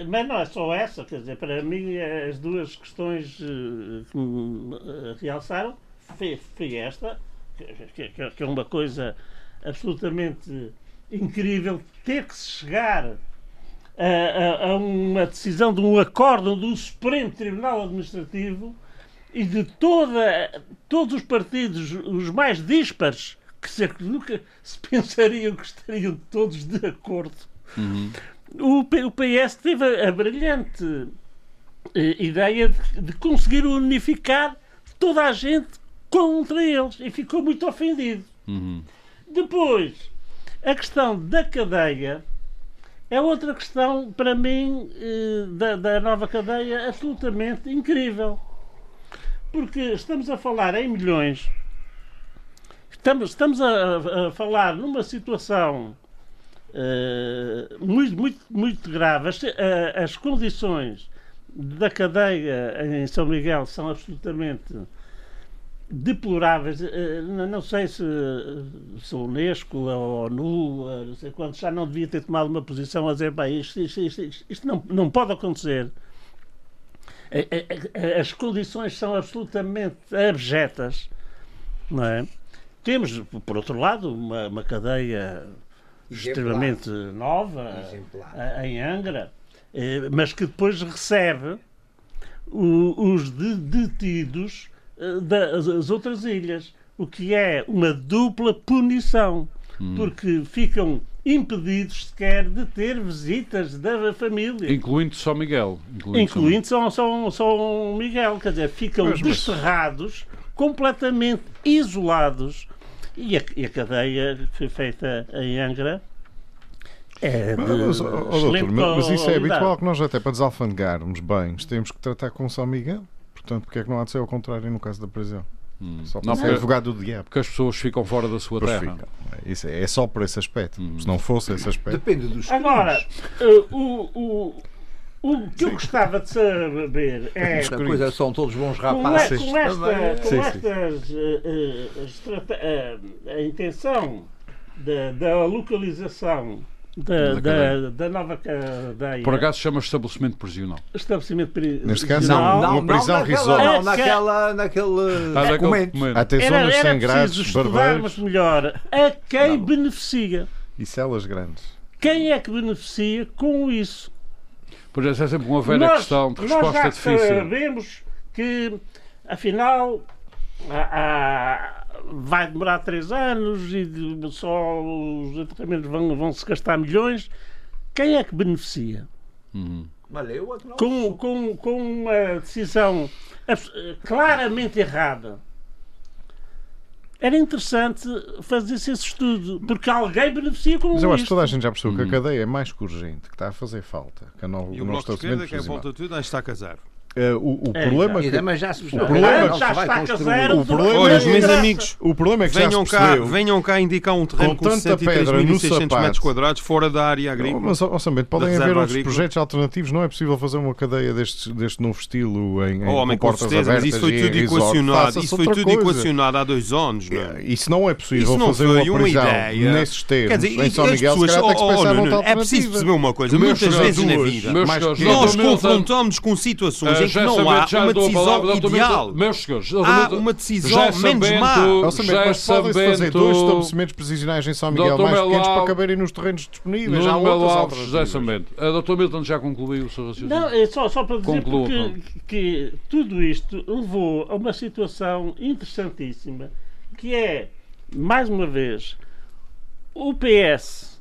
Mas não é só essa, quer dizer, para mim as duas questões que me realçaram foi esta, que é uma coisa absolutamente... incrível ter que chegar a uma decisão de um acórdão do Supremo Tribunal Administrativo e de todos os partidos, os mais díspares, que nunca se pensariam que estariam todos de acordo. O PS teve a brilhante ideia de conseguir unificar toda a gente contra eles e ficou muito ofendido. Depois... A questão da cadeia é outra questão, para mim, da nova cadeia absolutamente incrível. Porque estamos a falar em milhões, estamos a falar numa situação muito grave. As condições da cadeia em São Miguel são absolutamente deploráveis. Não sei se a Unesco, a ONU, não sei quantos, já não devia ter tomado uma posição a dizer, bem, isto não pode acontecer. As condições são absolutamente abjetas, não é? Temos, por outro lado, uma cadeia extremamente nova, em Angra, mas que depois recebe os detidos das outras ilhas, o que é uma dupla punição, porque ficam impedidos sequer de ter visitas da família. Incluindo São Miguel. Incluindo São Miguel, quer dizer, ficam desterrados, completamente isolados, e a cadeia que foi feita em Angra é de... Mas isso é habitual, que nós até para desalfandegarmos bens temos que tratar com São Miguel. Portanto, porque é que não há de ser ao contrário no caso da prisão? Só para ser advogado do diabo. Porque as pessoas ficam fora da sua terra. Isso é só por esse aspecto. Se não fosse esse aspecto... Depende dos... Agora, o que eu gostava de saber é... Esta coisa são todos bons rapazes. A intenção da localização da nova cadeia. Por acaso se chama estabelecimento prisional. Estabelecimento prisional. Neste caso é uma prisão risória. Não, naquele documento. Atenção nos sem-grados, barbeiros. Estudarmos melhor a quem beneficia. E celas grandes. Quem é que beneficia com isso? Pois é sempre uma velha questão de resposta difícil. Nós já sabemos que, afinal, vai demorar 3 anos e só os equipamentos vão se gastar milhões. Quem é que beneficia? Com uma decisão claramente errada. Era interessante fazer-se esse estudo, porque alguém beneficia com isso. Mas eu acho que toda a gente já percebeu que a cadeia é mais que urgente, que está a fazer falta. Que não, e o Bloco de Esquerda, quem volta tudo, ainda está a casar. O problema é que venham já se percebeu. Venham cá indicar um terreno com 63.600 metros quadrados fora da área agrícola. Mas, podem haver outros projetos alternativos. Não é possível fazer uma cadeia deste novo estilo em portas abertas. Mas isso foi tudo equacionado. Isso foi tudo equacionado há 2 anos. Isso não é possível fazer uma prisão nesses termos. Em São Miguel, se calhar tem que se pensar noutra alternativa. É preciso perceber uma coisa. Muitas vezes na vida nós confrontamos-nos com situações que não há uma decisão ideal. Meus senhores, há uma decisão menos má. Mas podem-se fazer 2 estabelecimentos prisionais em São Miguel mais pequenos para caberem nos terrenos disponíveis. Já há Melo Alves, José São Bento. A Dr. Milton já concluiu o seu raciocínio. Não, é só para dizer que tudo isto levou a uma situação interessantíssima, que é, mais uma vez, o PS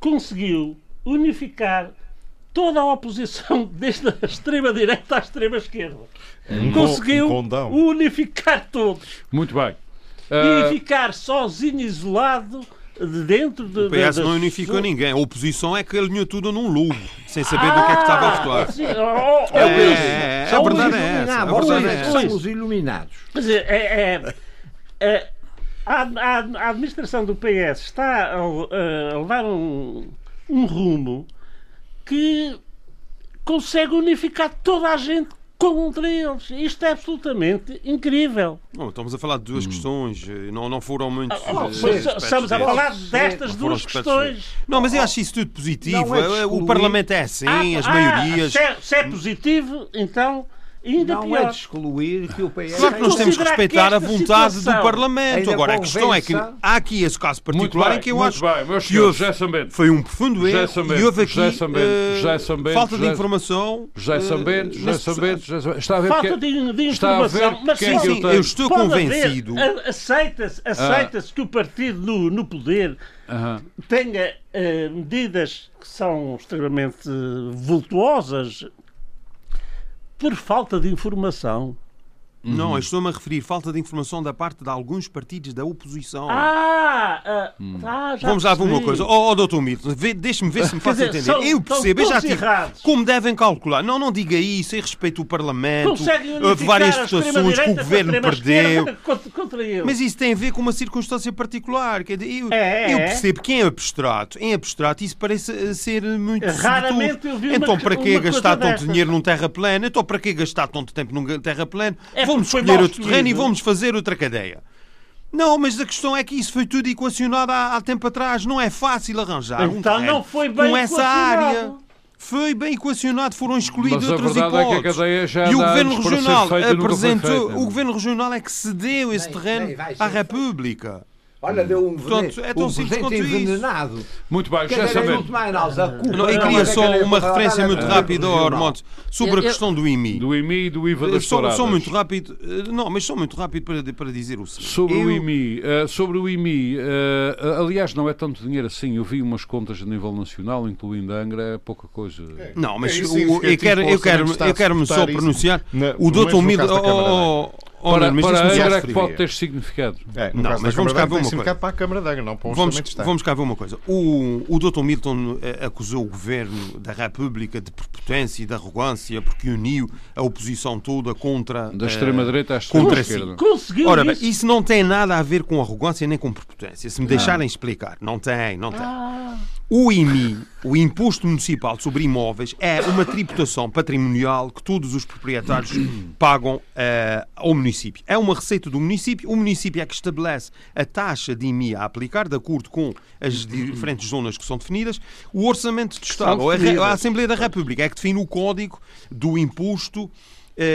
conseguiu unificar toda a oposição, desde a extrema-direita à extrema-esquerda. Conseguiu unificar todos. Muito bem. E ficar sozinho, isolado, dentro de... O PS não unificou ninguém. A oposição é que alinhou tudo num lobo, sem saber do que é que estava a votar. A verdade é essa. São os iluminados. A administração do PS está a levar um rumo que consegue unificar toda a gente contra eles. Isto é absolutamente incrível. Não, estamos a falar de 2 questões, não foram muito... Estamos a falar destas 2 questões. Não, mas eu acho isso tudo positivo. É o Parlamento é assim, as maiorias... Se é positivo, então... Ainda não pior. É de excluir que o PS... Claro que nós temos que respeitar a vontade do Parlamento. Agora, a questão é que há aqui esse caso particular em que eu acho que houve, foi um profundo erro e houve aqui falta de informação. Eu estou convencido. Aceita-se que o partido no poder tenha medidas que são extremamente vultuosas por falta de informação. Não, eu estou-me a referir falta de informação da parte de alguns partidos da oposição. Já vamos lá ver uma coisa. Dr. Milton, deixe-me ver se me faço entender. Eu percebo, como devem calcular. Não diga isso, eu respeito o Parlamento, várias situações que o Governo perdeu. contra ele. Mas isso tem a ver com uma circunstância particular. Eu percebo que em abstrato isso parece ser muito raramente eu vi. Então para que gastar tanto dinheiro num terraplano? Então para que gastar tanto tempo num terraplano? Vamos escolher outro terreno e vamos fazer outra cadeia. Não, mas a questão é que isso foi tudo equacionado há tempo atrás. Não é fácil arranjar então, um não foi bem com essa área. Foi bem equacionado, foram excluídas outras hipóteses. É e o Governo Regional apresentou... O Governo Regional é que cedeu esse terreno à República. Olha, deu um veneno. É tão simples quanto envenenado. Isso. Muito bem, já sabemos. Eu queria só uma referência muito rápida ao Ormontes sobre a questão do IMI. Do IMI e do IVA das touradas. Só muito rápido, não, mas só muito rápido para dizer o seguinte. Sobre o IMI, aliás, não é tanto dinheiro assim. Eu vi umas contas a nível nacional, incluindo Angra, é pouca coisa. Não, mas eu quero-me só pronunciar. O doutor Milton... Para a Angra que pode ter significado. Não, mas vamos cá ver uma coisa. Para a Câmara de Angra, não para o Orçamento de Estado. Vamos cá ver uma coisa. O Dr. Milton acusou o Governo da República de prepotência e de arrogância porque uniu a oposição toda contra... Da extrema-direita à extrema-esquerda. Ora bem, isso não tem nada a ver com arrogância nem com prepotência. Se me deixarem explicar. Não tem. O IMI, o Imposto Municipal sobre Imóveis, é uma tributação patrimonial que todos os proprietários pagam ao município. É uma receita do município. O município é que estabelece a taxa de IMI a aplicar de acordo com as diferentes zonas que são definidas. O Orçamento de Estado, a Assembleia da República, é que define o código do imposto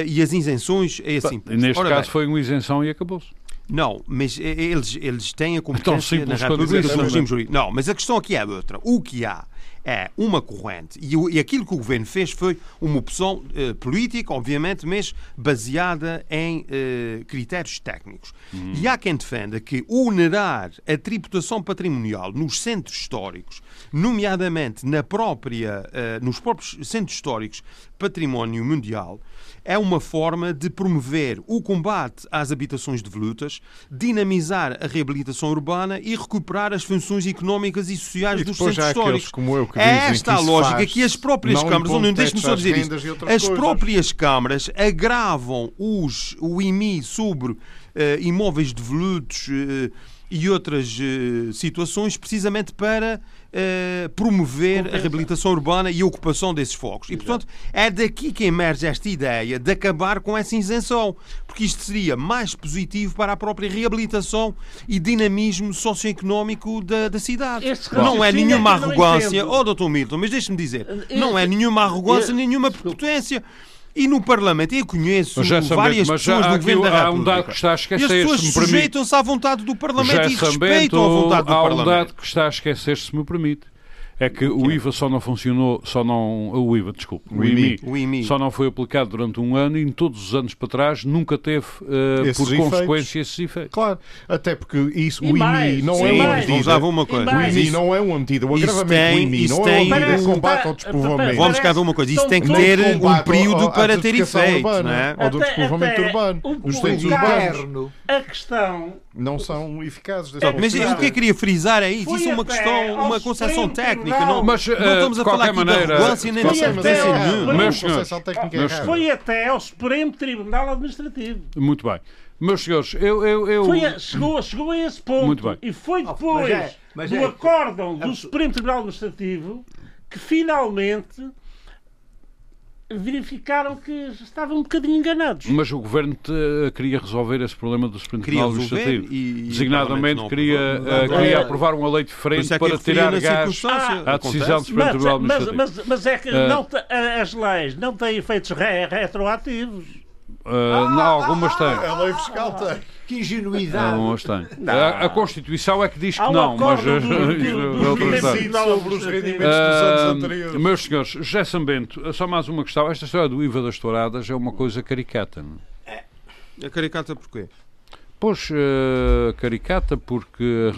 e as isenções a esse imposto. Neste caso foi uma isenção e acabou-se. Não, mas eles têm a competência na República do regime jurídico. Não, mas a questão aqui é outra. O que há é uma corrente. E aquilo que o Governo fez foi uma opção política, obviamente, mas baseada em critérios técnicos. E há quem defenda que onerar a tributação patrimonial nos centros históricos, nomeadamente nos próprios centros históricos património mundial, é uma forma de promover o combate às habitações devolutas, dinamizar a reabilitação urbana e recuperar as funções económicas e sociais dos centros históricos. Como eu, que é esta a lógica que as próprias câmaras, não deixe-me só dizer isto, as próprias câmaras agravam o IMI sobre imóveis devolutos e outras situações precisamente para promover a reabilitação urbana e a ocupação desses focos. E, portanto, é daqui que emerge esta ideia de acabar com essa isenção, porque isto seria mais positivo para a própria reabilitação e dinamismo socioeconómico da cidade. Não é nenhuma arrogância, Dr. Milton, mas deixe-me dizer, não é nenhuma arrogância, nenhuma prepotência. E no Parlamento, eu conheço várias pessoas do Governo da República. Há um dado que está a esquecer-se. E as pessoas sujeitam-se à vontade do Parlamento e respeitam a vontade do Parlamento. Há um dado que está a esquecer-se, se me permite. É que o IVA só não funcionou, o IMI só não foi aplicado durante um ano e em todos os anos para trás nunca teve por consequência esses efeitos. Claro, até porque isso, o IMI não é uma medida. O IMI não é uma medida. O agravamento do IMI não é uma medida de combate ao despovoamento. Vamos cá ver uma coisa, isso tem que ter um período para ter efeito, não é? Ou do despovoamento urbano. Os centros urbanos. A questão... Não são eficazes. Mas o que eu queria frisar é isso. Isso é uma questão, uma concepção técnica. Não, mas, não estamos a falar aqui maneira, de arrogância nem de certeza. Foi até ao Supremo Tribunal Administrativo. Muito bem. Meus senhores, chegou a esse ponto e foi depois do acórdão do Supremo Tribunal Administrativo que finalmente verificaram que estavam um bocadinho enganados. Mas o Governo queria resolver esse problema do Supremo Tribunal Administrativo. Designadamente queria aprovar uma lei diferente para tirar gás à decisão do Supremo Tribunal Administrativo. Mas é que as leis não têm efeitos retroativos. Não, algumas têm. A lei fiscal tem. Que ingenuidade. Algumas têm. A Constituição é que diz que não, mas... Meus senhores, José São Bento, só mais uma questão. Esta história do IVA das touradas é uma coisa caricata. É caricata porquê? Pois, caricata porque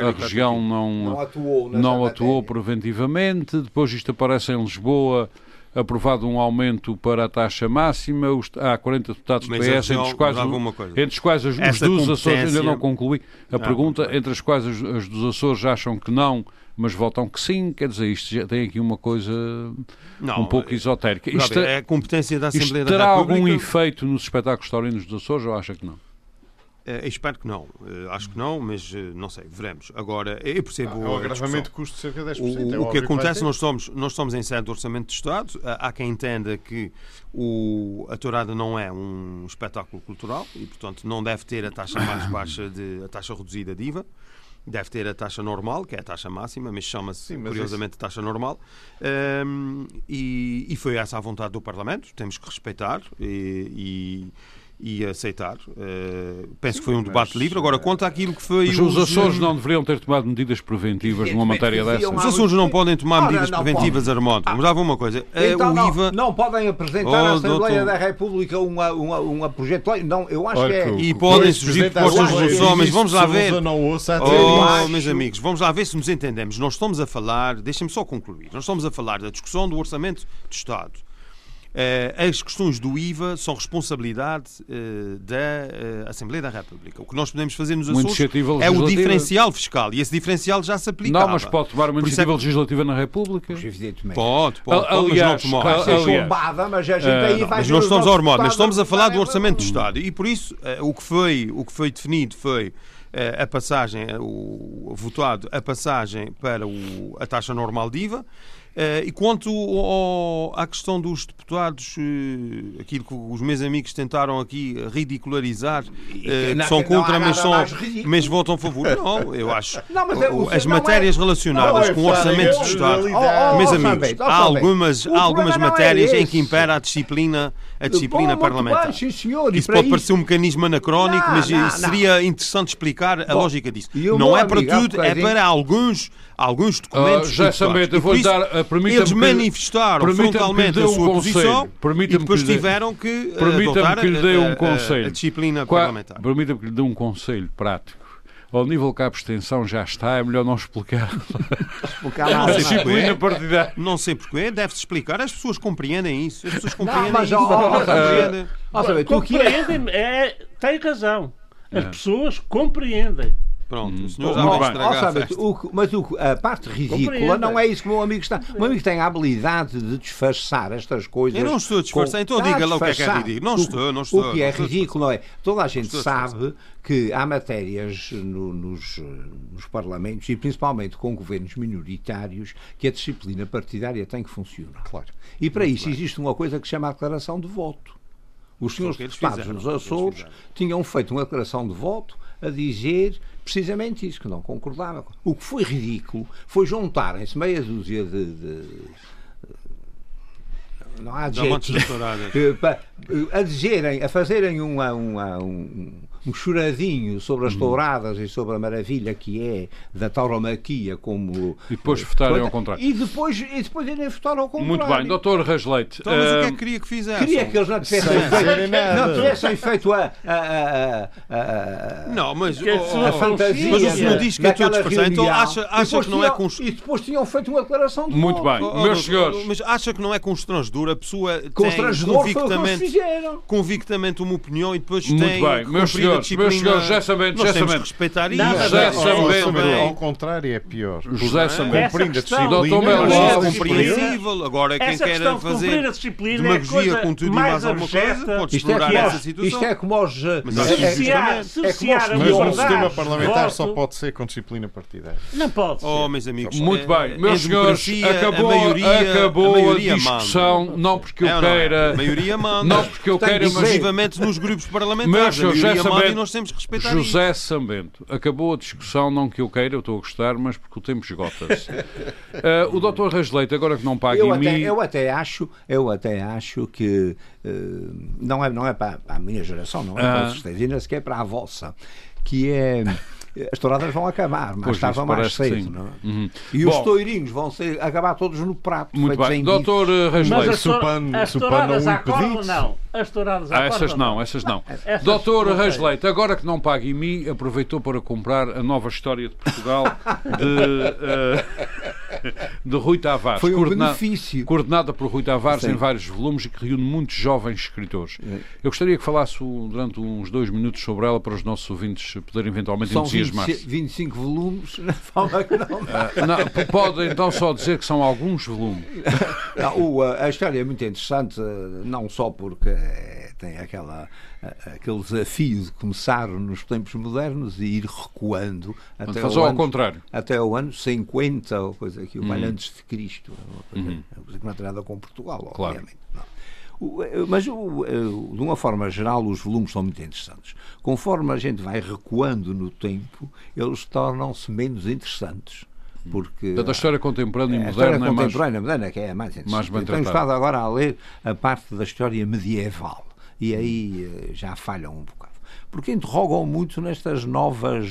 a região não atuou preventivamente, depois isto aparece em Lisboa... Aprovado um aumento para a taxa máxima, há 40 deputados do PS, entre os quais os dos Açores, ainda não concluí a pergunta, entre as quais os dos Açores acham que não, mas votam que sim, quer dizer, isto já tem aqui uma coisa um pouco esotérica. Isto é a competência da Assembleia da República. Terá algum efeito nos espetáculos taurinos dos Açores ou acha que não? Espero que não. Acho que não, mas não sei, veremos. Agora, eu percebo. O agravamento custa cerca de 10%. O que acontece, nós somos em sede do Orçamento de Estado. Há quem entenda que a tourada não é um espetáculo cultural e, portanto, não deve ter a taxa mais baixa, a taxa reduzida de IVA. Deve ter a taxa normal, que é a taxa máxima, mas chama-se, curiosamente, taxa normal. E foi essa a vontade do Parlamento. Temos que respeitar e aceitar. Penso que foi um debate livre. Agora, quanto àquilo que foi... Mas os Açores não deveriam ter tomado medidas preventivas numa matéria dessa? Os Açores não podem tomar medidas preventivas, Armando. Mas já vou uma coisa. Então, o IVA... Não podem apresentar à Assembleia da República uma projeto... Não, eu acho que é... E podem surgir propostas de resolução, mas vamos lá ver... meus amigos, vamos lá ver se nos entendemos. Nós estamos a falar... Deixem-me só concluir. Nós estamos a falar da discussão do Orçamento de Estado. As questões do IVA são responsabilidade da Assembleia da República. O que nós podemos fazer nos Açores é o diferencial fiscal, e esse diferencial já se aplicava. Não, mas pode tomar uma iniciativa legislativa na República? Pode, aliás, mas não tomar. Mas nós estamos ao remoto, mas estamos a falar do Orçamento do Estado, e por isso o que foi definido foi a passagem, votado a passagem para a taxa normal de IVA. E quanto à questão dos deputados, aquilo que os meus amigos tentaram aqui ridicularizar, que são contra, mas votam a favor. Não, eu acho. Não, mas as matérias relacionadas com o Orçamento do Estado, meus amigos, há algumas matérias em que impera a disciplina parlamentar. Bem, senhor, isso pode parecer um mecanismo anacrónico, mas seria interessante explicar a lógica disso. Não é para tudo, é para alguns documentos. Já sabia, vou dar. Eles manifestaram frontalmente a sua posição e depois tiveram que adotar a disciplina parlamentar. Permita-me que lhe dê um conselho prático. Ao nível que a abstenção já está, é melhor não explicar. Não sei porquê. Não sei porquê, deve-se explicar. As pessoas compreendem isso. As pessoas compreendem isso. Compreendem, tem razão. As pessoas compreendem. Pronto, o senhor já vai estragar a festa. Mas a parte ridícula não é isso que o meu amigo está... O meu amigo tem a habilidade de disfarçar estas coisas... Eu não estou a disfarçar, então diga lá o que é ridículo. Não estou. O que é ridículo não é... Toda a gente sabe que há matérias nos parlamentos, e principalmente com governos minoritários, que a disciplina partidária tem que funcionar. Claro. E para isso existe uma coisa que se chama a declaração de voto. Os senhores deputados nos Açores tinham feito uma declaração de voto a dizer precisamente isso, que não concordava. O que foi ridículo foi juntarem-se meia dúzia de não há adjetivos a dizerem, a fazerem um choradinho sobre as touradas e sobre a maravilha que é da tauromaquia, como... E depois votarem ao contrário. E depois irem votar ao contrário. Muito bem, doutor Reis Leite. Então, mas o que é que queria que fizessem? Queria que eles não tivessem feito a fantasia. Mas o senhor diz que é tudo disfarçado, então acha que não é constrangedor. E depois tinham feito uma declaração de voto. Muito bem, meus senhores. Mas acha que não é constrangedor? A pessoa tem convictamente uma opinião e depois tem... Muito bem, meus senhores. Meus senhores, José São Bento, nós temos que respeitar isso. José São Bento, ao contrário, é pior. José São Bento, é compreensível. Agora, quem quer fazer demagogia com tudo e mais alguma coisa, pode explorar essa situação. Isto é como os... Mas um sistema parlamentar só pode ser com disciplina partidária. Não pode ser. Oh, meus amigos. Muito bem. Meus senhores, acabou a discussão, não porque eu queira... A maioria manda. Não porque eu queira, mas... Exclusivamente nos grupos parlamentares. José São Bento, acabou a discussão, não que eu queira, eu estou a gostar, mas porque o tempo esgota-se. O doutor Reis Leite, agora que não paga IMI... Eu até acho que não é para a minha geração, não é para vocês, ainda sequer para a vossa, que é... As touradas vão acabar, mas estavam mais cedo, não é? E os tourinhos vão acabar todos no prato. Muito bem. Doutor Reis Leite, se o PAN não o impedisse... Não. As touradas acordam? Essas não. Doutor Reis Leite, agora que não paga IMI, aproveitou para comprar a nova História de Portugal de... de Rui Tavares, foi um benefício, coordenada por Rui Tavares, sim, em vários volumes, e que reúne muitos jovens escritores. Eu gostaria que falasse durante uns 2 minutos sobre ela, para os nossos ouvintes poderem eventualmente entusiasmar-se. São 25 volumes, não fala que não. Não, pode então só dizer que são alguns volumes. Não, a história é muito interessante, não só porque tem aquele desafio de começar nos tempos modernos e ir recuando até ao ano 50, ou coisa que o vai antes de Cristo, coisa que não tem nada com Portugal, claro, obviamente. Não. Mas, de uma forma geral, os volumes são muito interessantes. Conforme a gente vai recuando no tempo, eles tornam-se menos interessantes. Porque a história contemporânea e moderna, é que é mais interessante. Estamos agora a ler a parte da história medieval, e aí já falham um bocado, porque interrogam muito nestas novas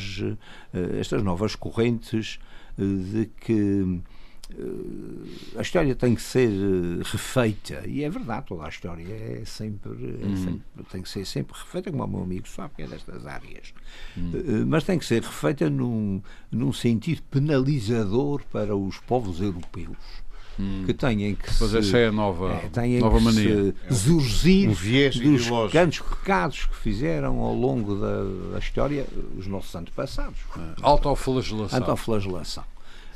correntes de que a história tem que ser refeita, e é verdade, toda a história tem que ser sempre refeita, como o meu amigo sabe, que é destas áreas, mas tem que ser refeita num sentido penalizador para os povos europeus, que têm que se... Pois essa é a nova mania. Zurzir dos grandes pecados que fizeram ao longo da história os nossos antepassados. Autoflagelação.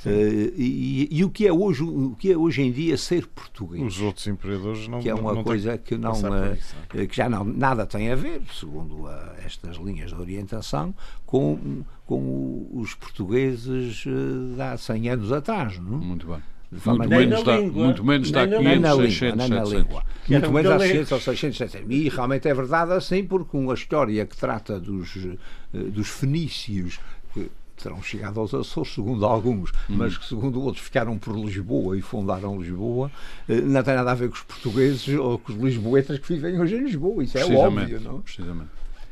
E o que é hoje em dia ser português? Os outros imperadores não. Que é uma coisa que já nada tem a ver, segundo estas linhas de orientação, com os portugueses de há 100 anos atrás, não? Muito bem. Muito menos dá 500, 600, 700. Muito menos dá 500 ou 600, 700. E realmente é verdade assim, porque uma história que trata dos fenícios, que terão chegado aos Açores, segundo alguns, mas que, segundo outros, ficaram por Lisboa e fundaram Lisboa, não tem nada a ver com os portugueses ou com os lisboetas que vivem hoje em Lisboa. Isso é óbvio, não? Precisamente.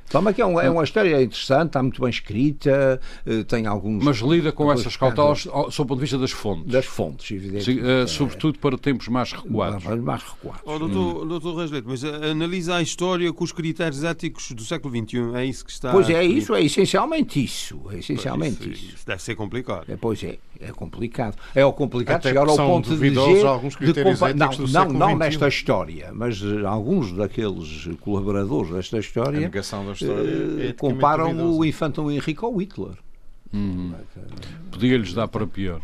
Toma, que é uma história interessante, está muito bem escrita, tem alguns... Mas lida com essas cautelas, sob o ponto de vista das fontes. Das fontes, evidentemente. Sobretudo para tempos mais recuados. Oh, doutor Reis Leite, mas analisa a história com os critérios éticos do século XXI, é isso que está... Pois é, isso é essencialmente isso. Isso deve ser complicado. Pois é, é complicado. É o complicado até chegar ao ponto de dizer... Alguns critérios éticos do século XXI. Não nesta história, mas alguns daqueles colaboradores desta história... A negação das comparam o infantão Henrique ao Hitler. Podia-lhes dar para pior.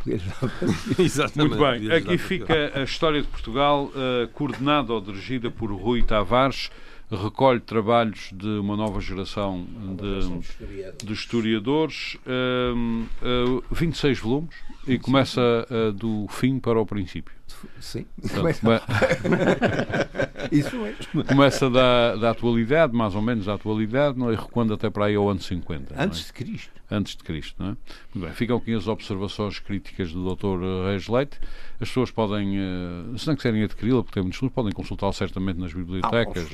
Muito bem, aqui fica a História de Portugal, coordenada ou dirigida por Rui Tavares, recolhe trabalhos de uma nova geração de historiadores, 26 volumes, e começa do fim para o princípio. Sim. Isso mesmo. Começa da atualidade, mais ou menos da atualidade, não é? Recuando até para aí ao ano 50. Antes de Cristo, não é? Muito bem, ficam aqui as observações críticas do Dr. Reis Leite. As pessoas podem, se não quiserem adquiri-la, porque tem muitos livros, podem consultá-lo certamente nas bibliotecas,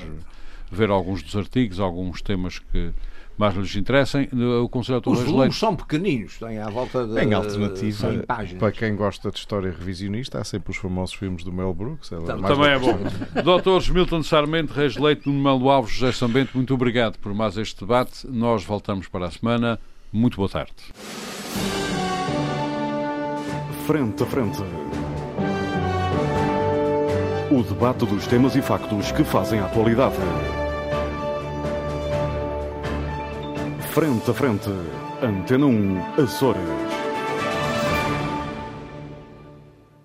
ver alguns dos artigos, alguns temas que mais lhes interessem. Eu aconselho a todos os volumes são pequeninos, têm à volta de 100 páginas. Para quem gosta de história revisionista, há sempre os famosos filmes do Mel Brooks. Também é bom. Doutores Milton Sarmento, Reis Leite, Melo Alves, José São Bento, muito obrigado por mais este debate. Nós voltamos para a semana. Muito boa tarde. Frente a Frente. O debate dos temas e factos que fazem a atualidade. Frente a Frente. Antena 1, Açores.